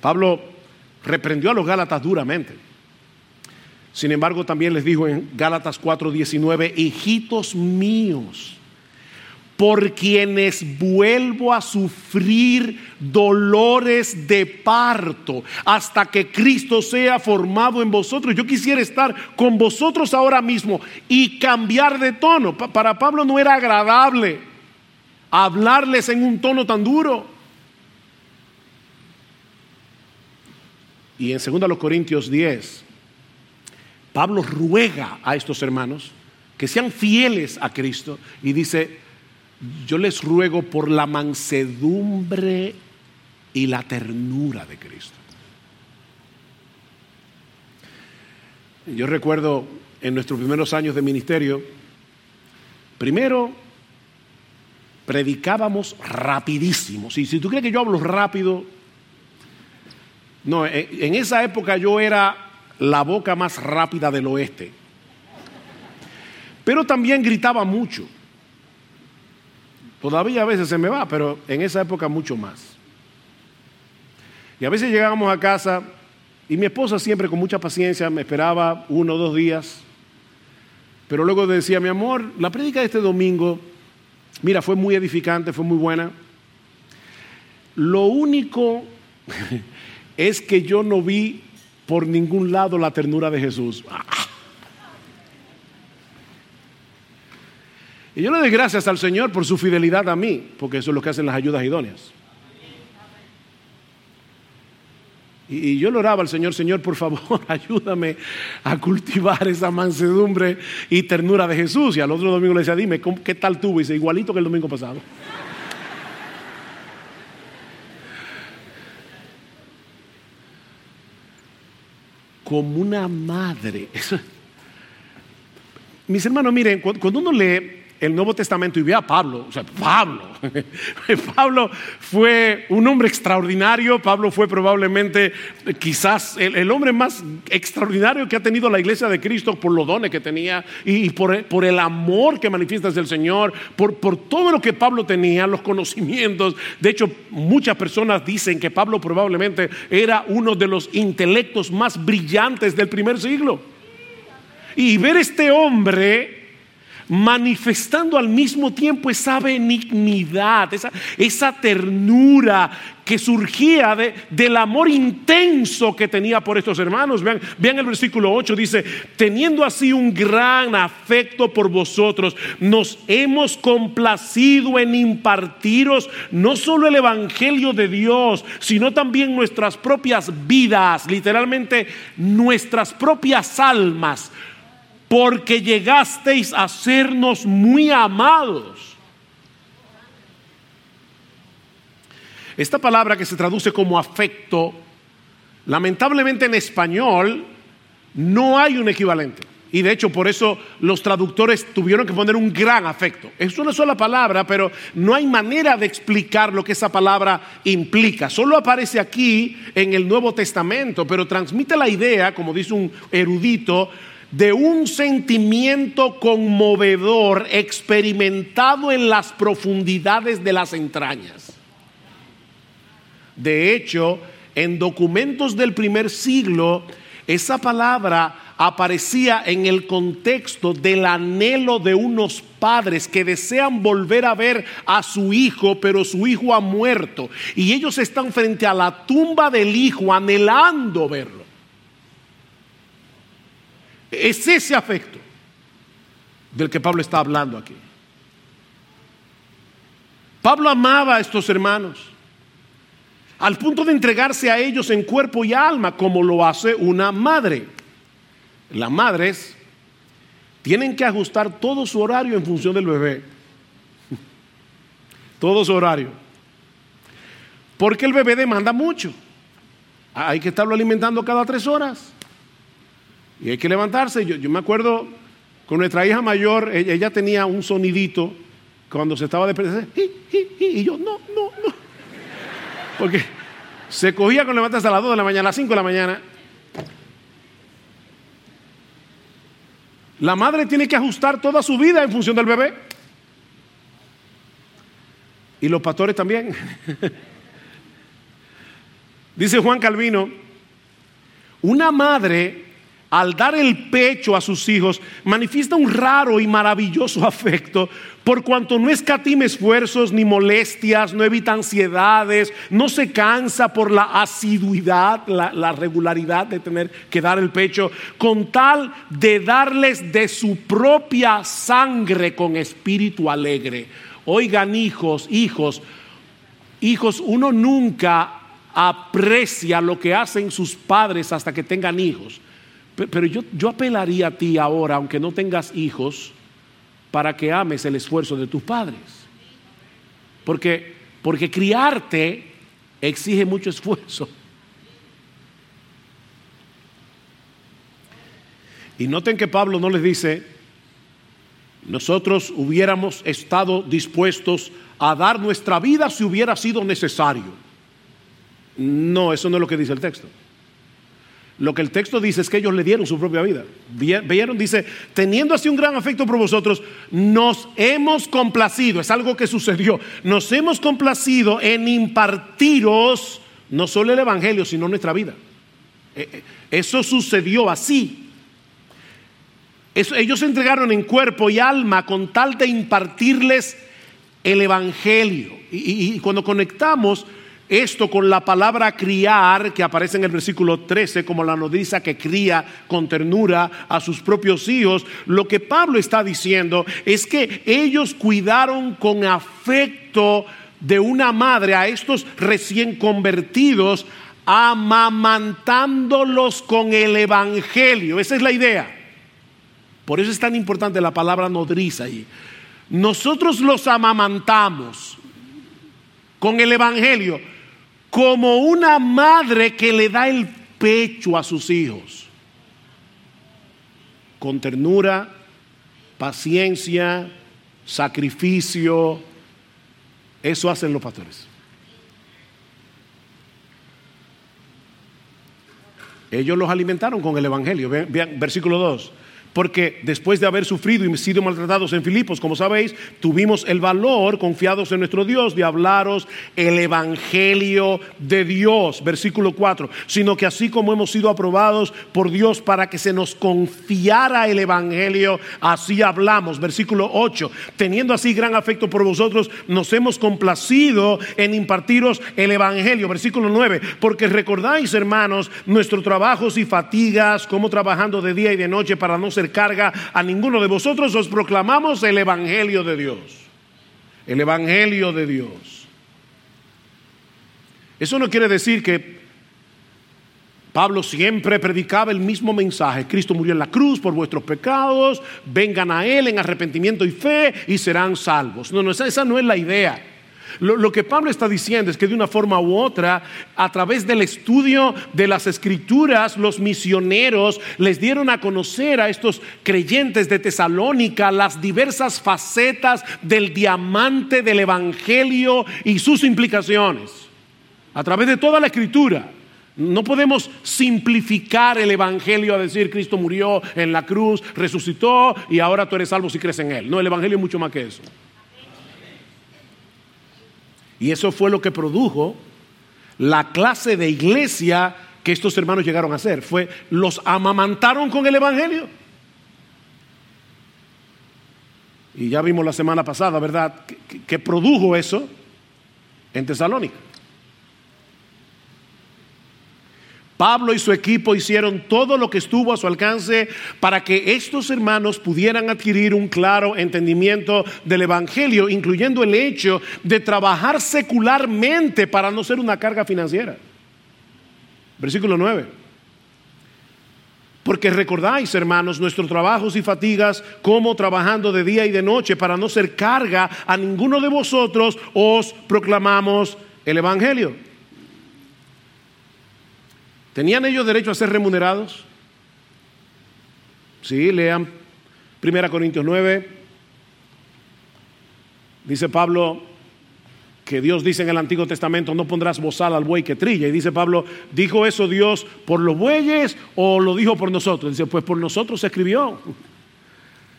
Pablo reprendió a los gálatas duramente. Sin embargo, también les dijo en Gálatas cuatro diecinueve: hijitos míos, por quienes vuelvo a sufrir dolores de parto hasta que Cristo sea formado en vosotros. Yo quisiera estar con vosotros ahora mismo y cambiar de tono. Para Pablo no era agradable hablarles en un tono tan duro. Y en segunda Corintios diez, Pablo ruega a estos hermanos que sean fieles a Cristo y dice: yo les ruego por la mansedumbre y la ternura de Cristo. Yo recuerdo en nuestros primeros años de ministerio, primero predicábamos rapidísimo. Si, si tú crees que yo hablo rápido, no, en esa época yo era la boca más rápida del oeste. Pero también gritaba mucho. Todavía a veces se me va, pero en esa época mucho más. Y a veces llegábamos a casa y mi esposa siempre con mucha paciencia me esperaba uno o dos días. Pero luego decía: mi amor, la prédica de este domingo, mira, fue muy edificante, fue muy buena. Lo único... es que yo no vi por ningún lado la ternura de Jesús. ¡Ah! Y yo le doy gracias al Señor por su fidelidad a mí, porque eso es lo que hacen las ayudas idóneas. Y, y yo le oraba al Señor: Señor, por favor, ayúdame a cultivar esa mansedumbre y ternura de Jesús. Y al otro domingo le decía: dime, ¿qué tal tuvo? Y dice: igualito que el domingo pasado. Como una madre. Eso. Mis hermanos, miren, cuando uno lee el Nuevo Testamento y ve a Pablo, o sea, Pablo, Pablo fue un hombre extraordinario. Pablo fue probablemente quizás el, el hombre más extraordinario que ha tenido la iglesia de Cristo por los dones que tenía y por, por el amor que manifiesta hacia el Señor, por, por todo lo que Pablo tenía, los conocimientos. De hecho, muchas personas dicen que Pablo probablemente era uno de los intelectos más brillantes del primer siglo. Y ver este hombre manifestando al mismo tiempo esa benignidad, esa, esa ternura que surgía de, del amor intenso que tenía por estos hermanos. Vean, vean el versículo ocho, dice: teniendo así un gran afecto por vosotros, nos hemos complacido en impartiros no solo el evangelio de Dios, sino también nuestras propias vidas, literalmente nuestras propias almas, porque llegasteis a sernos muy amados. Esta palabra que se traduce como afecto, lamentablemente en español no hay un equivalente. Y de hecho, por eso los traductores tuvieron que poner un gran afecto. Es una sola palabra, pero no hay manera de explicar lo que esa palabra implica. Solo aparece aquí en el Nuevo Testamento, pero transmite la idea, como dice un erudito, de un sentimiento conmovedor experimentado en las profundidades de las entrañas. De hecho, en documentos del primer siglo, Esa palabra aparecía en el contexto del anhelo de unos padres que desean volver a ver a su hijo, pero su hijo ha muerto. Y ellos están frente a la tumba del hijo anhelando verlo. Es ese afecto del que Pablo está hablando aquí. Pablo amaba a estos hermanos al punto de entregarse a ellos en cuerpo y alma, como lo hace una madre. Las madres tienen que ajustar todo su horario en función del bebé. Todo su horario. Porque el bebé demanda mucho. Hay que estarlo alimentando cada tres horas. Y hay que levantarse. Yo, yo me acuerdo con nuestra hija mayor, ella, ella tenía un sonidito cuando se estaba despertando. Y yo, no, no, no. Porque se cogía con levantarse a las dos de la mañana, a las cinco de la mañana. La madre tiene que ajustar toda su vida en función del bebé. Y los pastores también. Dice Juan Calvino, una madre al dar el pecho a sus hijos manifiesta un raro y maravilloso afecto, por cuanto no escatima esfuerzos ni molestias, no evita ansiedades, no se cansa por la asiduidad, la, la regularidad de tener que dar el pecho, con tal de darles de su propia sangre con espíritu alegre. Oigan, hijos, hijos, hijos, uno nunca aprecia lo que hacen sus padres hasta que tengan hijos. Pero yo, yo apelaría a ti ahora, aunque no tengas hijos, para que ames el esfuerzo de tus padres. Porque, porque criarte exige mucho esfuerzo. Y noten que Pablo no les dice, nosotros hubiéramos estado dispuestos a dar nuestra vida si hubiera sido necesario. No, eso no es lo que dice el texto. Lo que el texto dice es que ellos le dieron su propia vida. Vieron, dice, teniendo así un gran afecto por vosotros, nos hemos complacido, es algo que sucedió, nos hemos complacido en impartiros no solo el evangelio, sino nuestra vida. Eso sucedió así. Eso, ellos se entregaron en cuerpo y alma con tal de impartirles el evangelio. Y, y, y cuando conectamos esto con la palabra criar, que aparece en el versículo trece como la nodriza que cría con ternura a sus propios hijos, lo que Pablo está diciendo es que ellos cuidaron con afecto de una madre a estos recién convertidos, amamantándolos con el evangelio. Esa es la idea. Por eso es tan importante la palabra nodriza ahí. Nosotros los amamantamos con el evangelio, como una madre que le da el pecho a sus hijos, con ternura, paciencia, sacrificio. Eso hacen los pastores. Ellos los alimentaron con el evangelio. Vean, vean versículo dos. Porque después de haber sufrido y sido maltratados en Filipos, como sabéis, tuvimos el valor, confiados en nuestro Dios, de hablaros el evangelio de Dios. Versículo cuatro. Sino que así como hemos sido aprobados por Dios para que se nos confiara el evangelio, así hablamos. Versículo ocho. Teniendo así gran afecto por vosotros, nos hemos complacido en impartiros el evangelio. Versículo nueve. Porque recordáis, hermanos, nuestros trabajos y fatigas, como trabajando de día y de noche para no ser carga a ninguno de vosotros, os proclamamos el evangelio de Dios. El evangelio de Dios. Eso no quiere decir que Pablo siempre predicaba el mismo mensaje. Cristo murió en la cruz por vuestros pecados, vengan a él en arrepentimiento y fe y serán salvos. No, no, esa, esa no es la idea. Lo, lo que Pablo está diciendo es que de una forma u otra, a través del estudio de las escrituras, los misioneros les dieron a conocer a estos creyentes de Tesalónica las diversas facetas del diamante del evangelio y sus implicaciones. A través de toda la escritura. No podemos simplificar el evangelio a decir Cristo murió en la cruz, resucitó y ahora tú eres salvo si crees en él. No, el evangelio es mucho más que eso. Y eso fue lo que produjo la clase de iglesia que estos hermanos llegaron a hacer fue: los amamantaron con el evangelio. Y ya vimos la semana pasada, ¿verdad?, que, que produjo eso en Tesalónica. Pablo y su equipo hicieron todo lo que estuvo a su alcance para que estos hermanos pudieran adquirir un claro entendimiento del evangelio, incluyendo el hecho de trabajar secularmente para no ser una carga financiera. Versículo nueve. Porque recordáis, hermanos, nuestros trabajos y fatigas, como trabajando de día y de noche, para no ser carga a ninguno de vosotros, os proclamamos el evangelio. ¿Tenían ellos derecho a ser remunerados? Sí, lean Primera Corintios nueve. Dice Pablo que Dios dice en el Antiguo Testamento: no pondrás bozal al buey que trilla. Y dice Pablo: ¿dijo eso Dios por los bueyes o lo dijo por nosotros? Dice: pues por nosotros se escribió.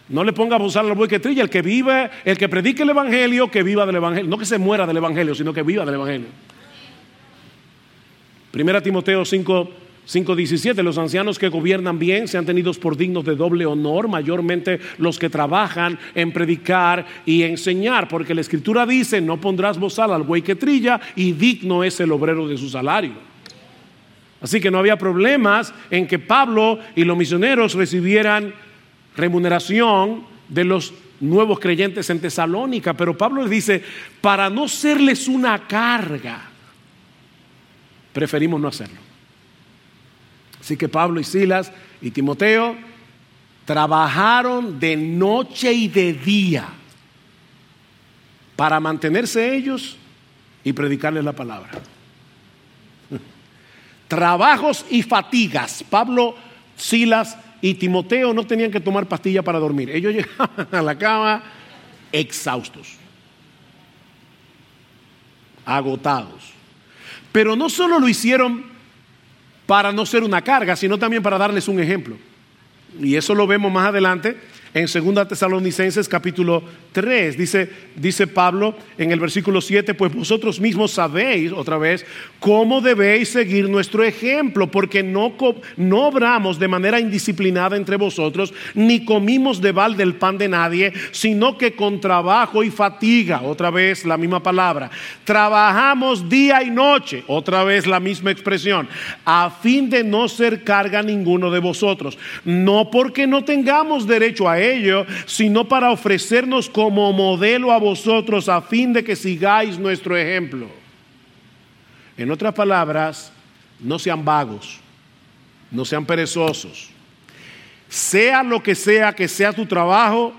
No le pongas bozal al buey que trilla. El que vive, el que predique el evangelio, que viva del evangelio. No que se muera del evangelio, sino que viva del evangelio. Primera Timoteo cinco, cinco diecisiete. Los ancianos que gobiernan bien sean tenidos por dignos de doble honor, mayormente los que trabajan en predicar y enseñar, porque la escritura dice: no pondrás bozal al buey que trilla, y digno es el obrero de su salario. Así que no había problemas en que Pablo y los misioneros recibieran remuneración de los nuevos creyentes en Tesalónica, pero Pablo les dice: para no serles una carga, preferimos no hacerlo. Así que Pablo y Silas y Timoteo trabajaron de noche y de día para mantenerse ellos y predicarles la palabra. Trabajos y fatigas. Pablo, Silas y Timoteo no tenían que tomar pastilla para dormir. Ellos llegaban a la cama exhaustos, agotados. Pero no solo lo hicieron para no ser una carga, sino también para darles un ejemplo. Y eso lo vemos más adelante en Segunda Tesalonicenses capítulo tres. Dice, dice Pablo en el versículo siete: pues vosotros mismos sabéis, otra vez, cómo debéis seguir nuestro ejemplo, porque no, no obramos de manera indisciplinada entre vosotros, ni comimos de balde el pan de nadie, sino que con trabajo y fatiga, otra vez la misma palabra, trabajamos día y noche, otra vez la misma expresión, a fin de no ser carga a ninguno de vosotros, no porque no tengamos derecho a ello, sino para ofrecernos como modelo a vosotros, a fin de que sigáis nuestro ejemplo. En otras palabras, no sean vagos, no sean perezosos. Sea lo que sea que sea tu trabajo,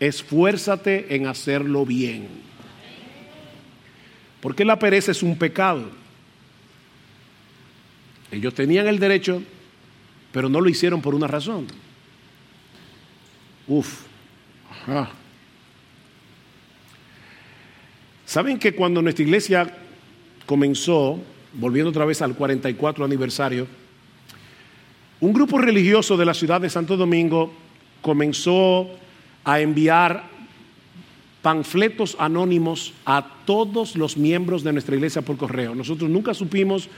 esfuérzate en hacerlo bien. Porque la pereza es un pecado. Ellos tenían el derecho, pero no lo hicieron por una razón. Uf, ajá. ¿Saben que cuando nuestra iglesia comenzó, volviendo otra vez al cuarenta y cuatro aniversario, un grupo religioso de la ciudad de Santo Domingo comenzó a enviar panfletos anónimos a todos los miembros de nuestra iglesia por correo? Nosotros nunca supimos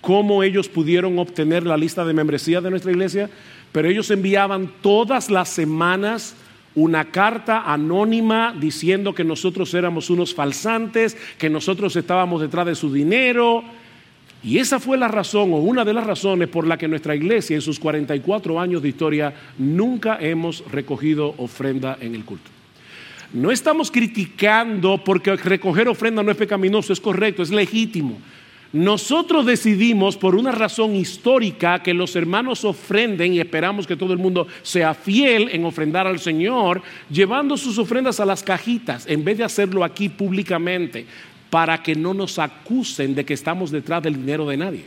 cómo ellos pudieron obtener la lista de membresía de nuestra iglesia, pero ellos enviaban todas las semanas una carta anónima diciendo que nosotros éramos unos falsantes, que nosotros estábamos detrás de su dinero. Y esa fue la razón, o una de las razones, por la que nuestra iglesia en sus cuarenta y cuatro años de historia nunca hemos recogido ofrenda en el culto. No estamos criticando, porque recoger ofrenda no es pecaminoso, es correcto, es legítimo. Nosotros decidimos, por una razón histórica, que los hermanos ofrenden, y esperamos que todo el mundo sea fiel en ofrendar al Señor, llevando sus ofrendas a las cajitas, en vez de hacerlo aquí públicamente, para que no nos acusen de que estamos detrás del dinero de nadie.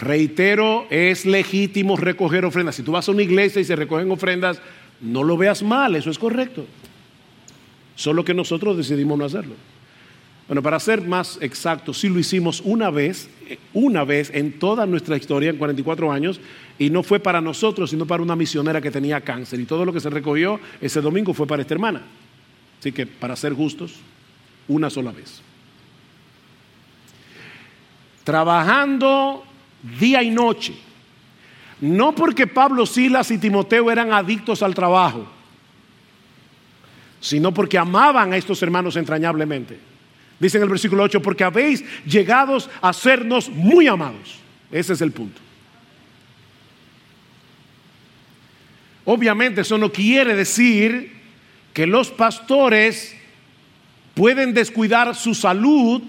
Reitero, es legítimo recoger ofrendas. Si tú vas a una iglesia y se recogen ofrendas, no lo veas mal, eso es correcto. Solo que nosotros decidimos no hacerlo. Bueno, para ser más exactos, sí lo hicimos una vez, una vez en toda nuestra historia, en cuarenta y cuatro años, y no fue para nosotros, sino para una misionera que tenía cáncer, y todo lo que se recogió ese domingo fue para esta hermana. Así que, para ser justos, una sola vez. trabajando día y noche. No porque Pablo, Silas y Timoteo eran adictos al trabajo, sino porque amaban a estos hermanos entrañablemente. Dice en el versículo ocho, porque habéis llegado a sernos muy amados. Ese es el punto. Obviamente eso no quiere decir que los pastores pueden descuidar su salud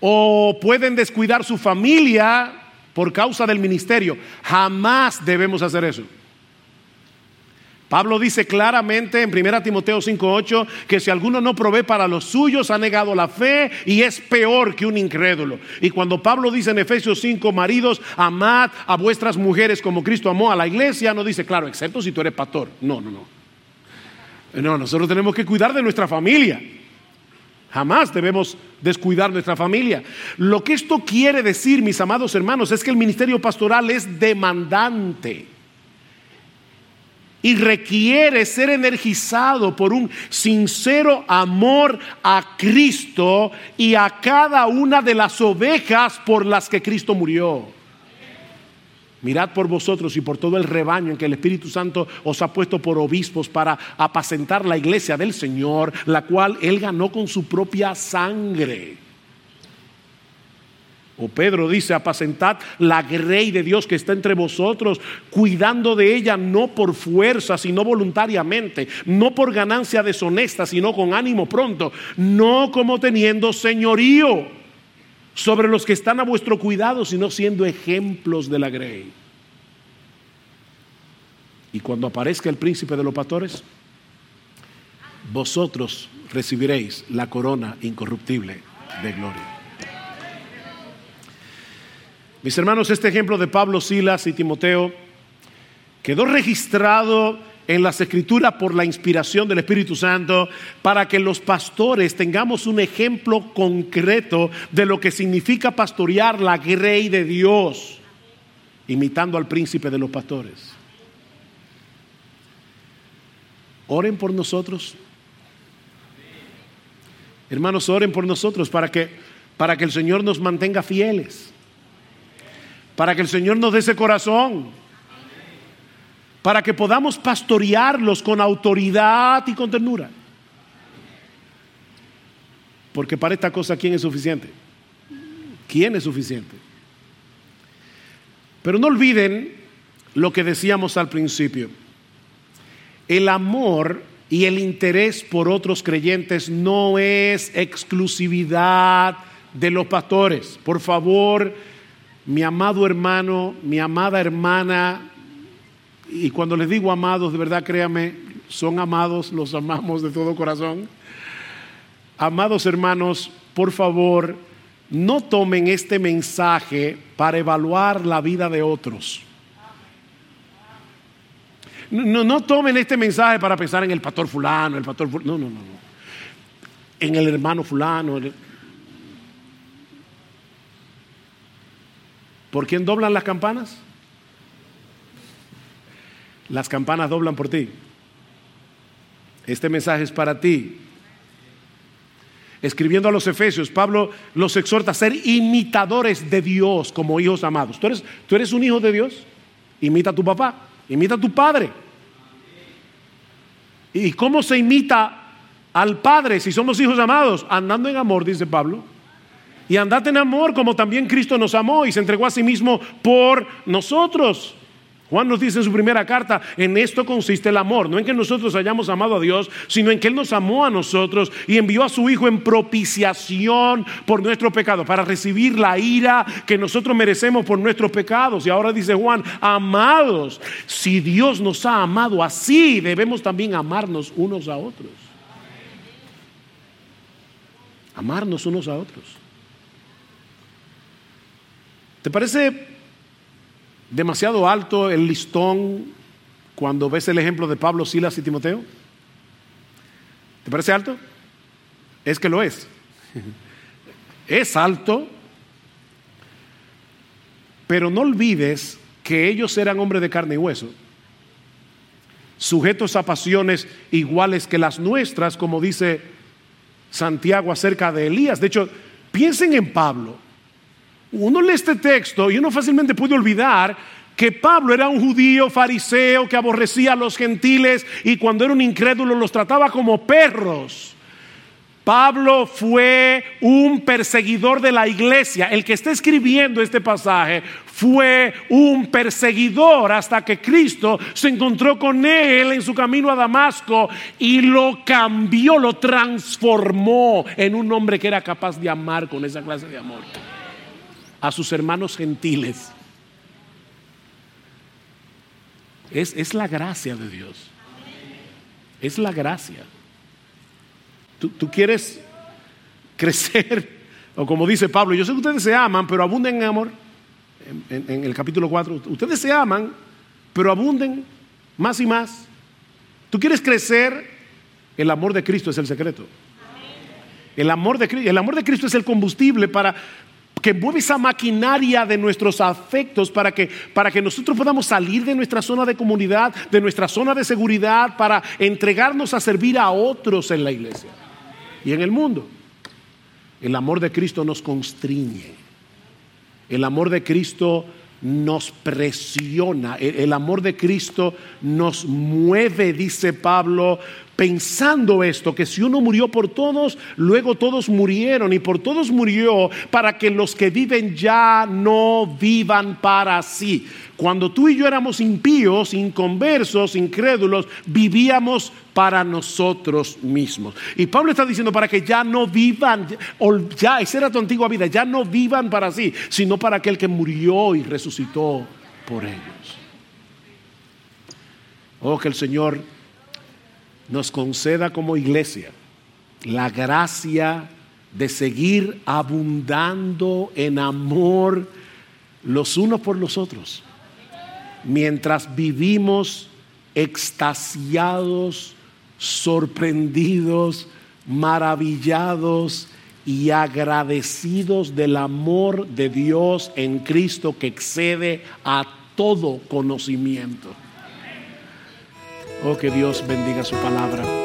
o pueden descuidar su familia por causa del ministerio. Jamás debemos hacer eso. Pablo dice claramente en Primera Timoteo cinco ocho que si alguno no provee para los suyos ha negado la fe y es peor que un incrédulo. Y cuando Pablo dice en Efesios cinco, maridos, amad a vuestras mujeres como Cristo amó a la iglesia, no dice, claro, excepto si tú eres pastor. No, no, no. No, nosotros tenemos que cuidar de nuestra familia. Jamás debemos descuidar nuestra familia. Lo que esto quiere decir, mis amados hermanos, es que el ministerio pastoral es demandante y requiere ser energizado por un sincero amor a Cristo y a cada una de las ovejas por las que Cristo murió. Mirad por vosotros y por todo el rebaño en que el Espíritu Santo os ha puesto por obispos para apacentar la iglesia del Señor, la cual Él ganó con su propia sangre. O Pedro dice, apacentad la grey de Dios que está entre vosotros, cuidando de ella no por fuerza, sino voluntariamente, no por ganancia deshonesta, sino con ánimo pronto, no como teniendo señorío sobre los que están a vuestro cuidado, sino siendo ejemplos de la grey. Y cuando aparezca el príncipe de los pastores, vosotros recibiréis la corona incorruptible de gloria. Mis hermanos, este ejemplo de Pablo, Silas y Timoteo quedó registrado en las Escrituras por la inspiración del Espíritu Santo, para que los pastores tengamos un ejemplo concreto de lo que significa pastorear la grey de Dios, imitando al príncipe de los pastores. Oren por nosotros. Hermanos, oren por nosotros para que, para que el Señor nos mantenga fieles, para que el Señor nos dé ese corazón, para que podamos pastorearlos con autoridad y con ternura. Porque para esta cosa, ¿quién es suficiente? ¿Quién es suficiente? Pero no olviden lo que decíamos al principio. El amor y el interés por otros creyentes no es exclusividad de los pastores. Por favor, mi amado hermano, mi amada hermana, y cuando les digo amados, de verdad créame, son amados, los amamos de todo corazón. Amados hermanos, por favor, no tomen este mensaje para evaluar la vida de otros. No, no tomen este mensaje para pensar en el pastor fulano, el pastor fulano, no, no, no, no. En el hermano fulano. El... ¿Por quién doblan las campanas? Las campanas doblan por ti. Este mensaje es para ti. Escribiendo a los Efesios, Pablo los exhorta a ser imitadores de Dios como hijos amados. ¿Tú eres, tú eres un hijo de Dios? Imita a tu papá, imita a tu padre. ¿Y cómo se imita al padre si somos hijos amados? Andando en amor, dice Pablo. Y andad en amor como también Cristo nos amó y se entregó a sí mismo por nosotros. Juan nos dice en su primera carta, en esto consiste el amor, no en que nosotros hayamos amado a Dios, sino en que Él nos amó a nosotros y envió a su Hijo en propiciación por nuestro pecado, para recibir la ira que nosotros merecemos por nuestros pecados. Y ahora dice Juan, amados, si Dios nos ha amado así, debemos también amarnos unos a otros. Amarnos unos a otros. ¿Te parece demasiado alto el listón cuando ves el ejemplo de Pablo, Silas y Timoteo? ¿Te parece alto? Es que lo es. Es alto. Pero no olvides que ellos eran hombres de carne y hueso, sujetos a pasiones iguales que las nuestras, como dice Santiago acerca de Elías. De hecho, piensen en Pablo. Uno lee este texto y uno fácilmente puede olvidar que Pablo era un judío fariseo que aborrecía a los gentiles y cuando era un incrédulo los trataba como perros. Pablo fue un perseguidor de la iglesia. El que está escribiendo este pasaje fue un perseguidor hasta que Cristo se encontró con él en su camino a Damasco y lo cambió, lo transformó en un hombre que era capaz de amar con esa clase de amor a sus hermanos gentiles. Es, es la gracia de Dios. Es la gracia. Tú, tú quieres crecer, o como dice Pablo, yo sé que ustedes se aman, pero abunden en amor. En, en, en el capítulo cuatro, ustedes se aman, pero abunden más y más. Tú quieres crecer, el amor de Cristo es el secreto. El amor de, el amor de Cristo es el combustible para que mueve esa maquinaria de nuestros afectos para que, para que nosotros podamos salir de nuestra zona de comunidad, de nuestra zona de seguridad, para entregarnos a servir a otros en la iglesia y en el mundo. El amor de Cristo nos constriñe. El amor de Cristo nos presiona. El, el amor de Cristo nos mueve, dice Pablo, pensando esto, que si uno murió por todos, luego todos murieron, y por todos murió para que los que viven ya no vivan para sí. Cuando tú y yo éramos impíos, inconversos, incrédulos, vivíamos para nosotros mismos. Y Pablo está diciendo para que ya no vivan, ya, esa era tu antigua vida, ya no vivan para sí, sino para aquel que murió y resucitó por ellos. Oh, que el Señor nos conceda como iglesia la gracia de seguir abundando en amor los unos por los otros, mientras vivimos extasiados, sorprendidos, maravillados y agradecidos del amor de Dios en Cristo que excede a todo conocimiento. Oh, que Dios bendiga su palabra.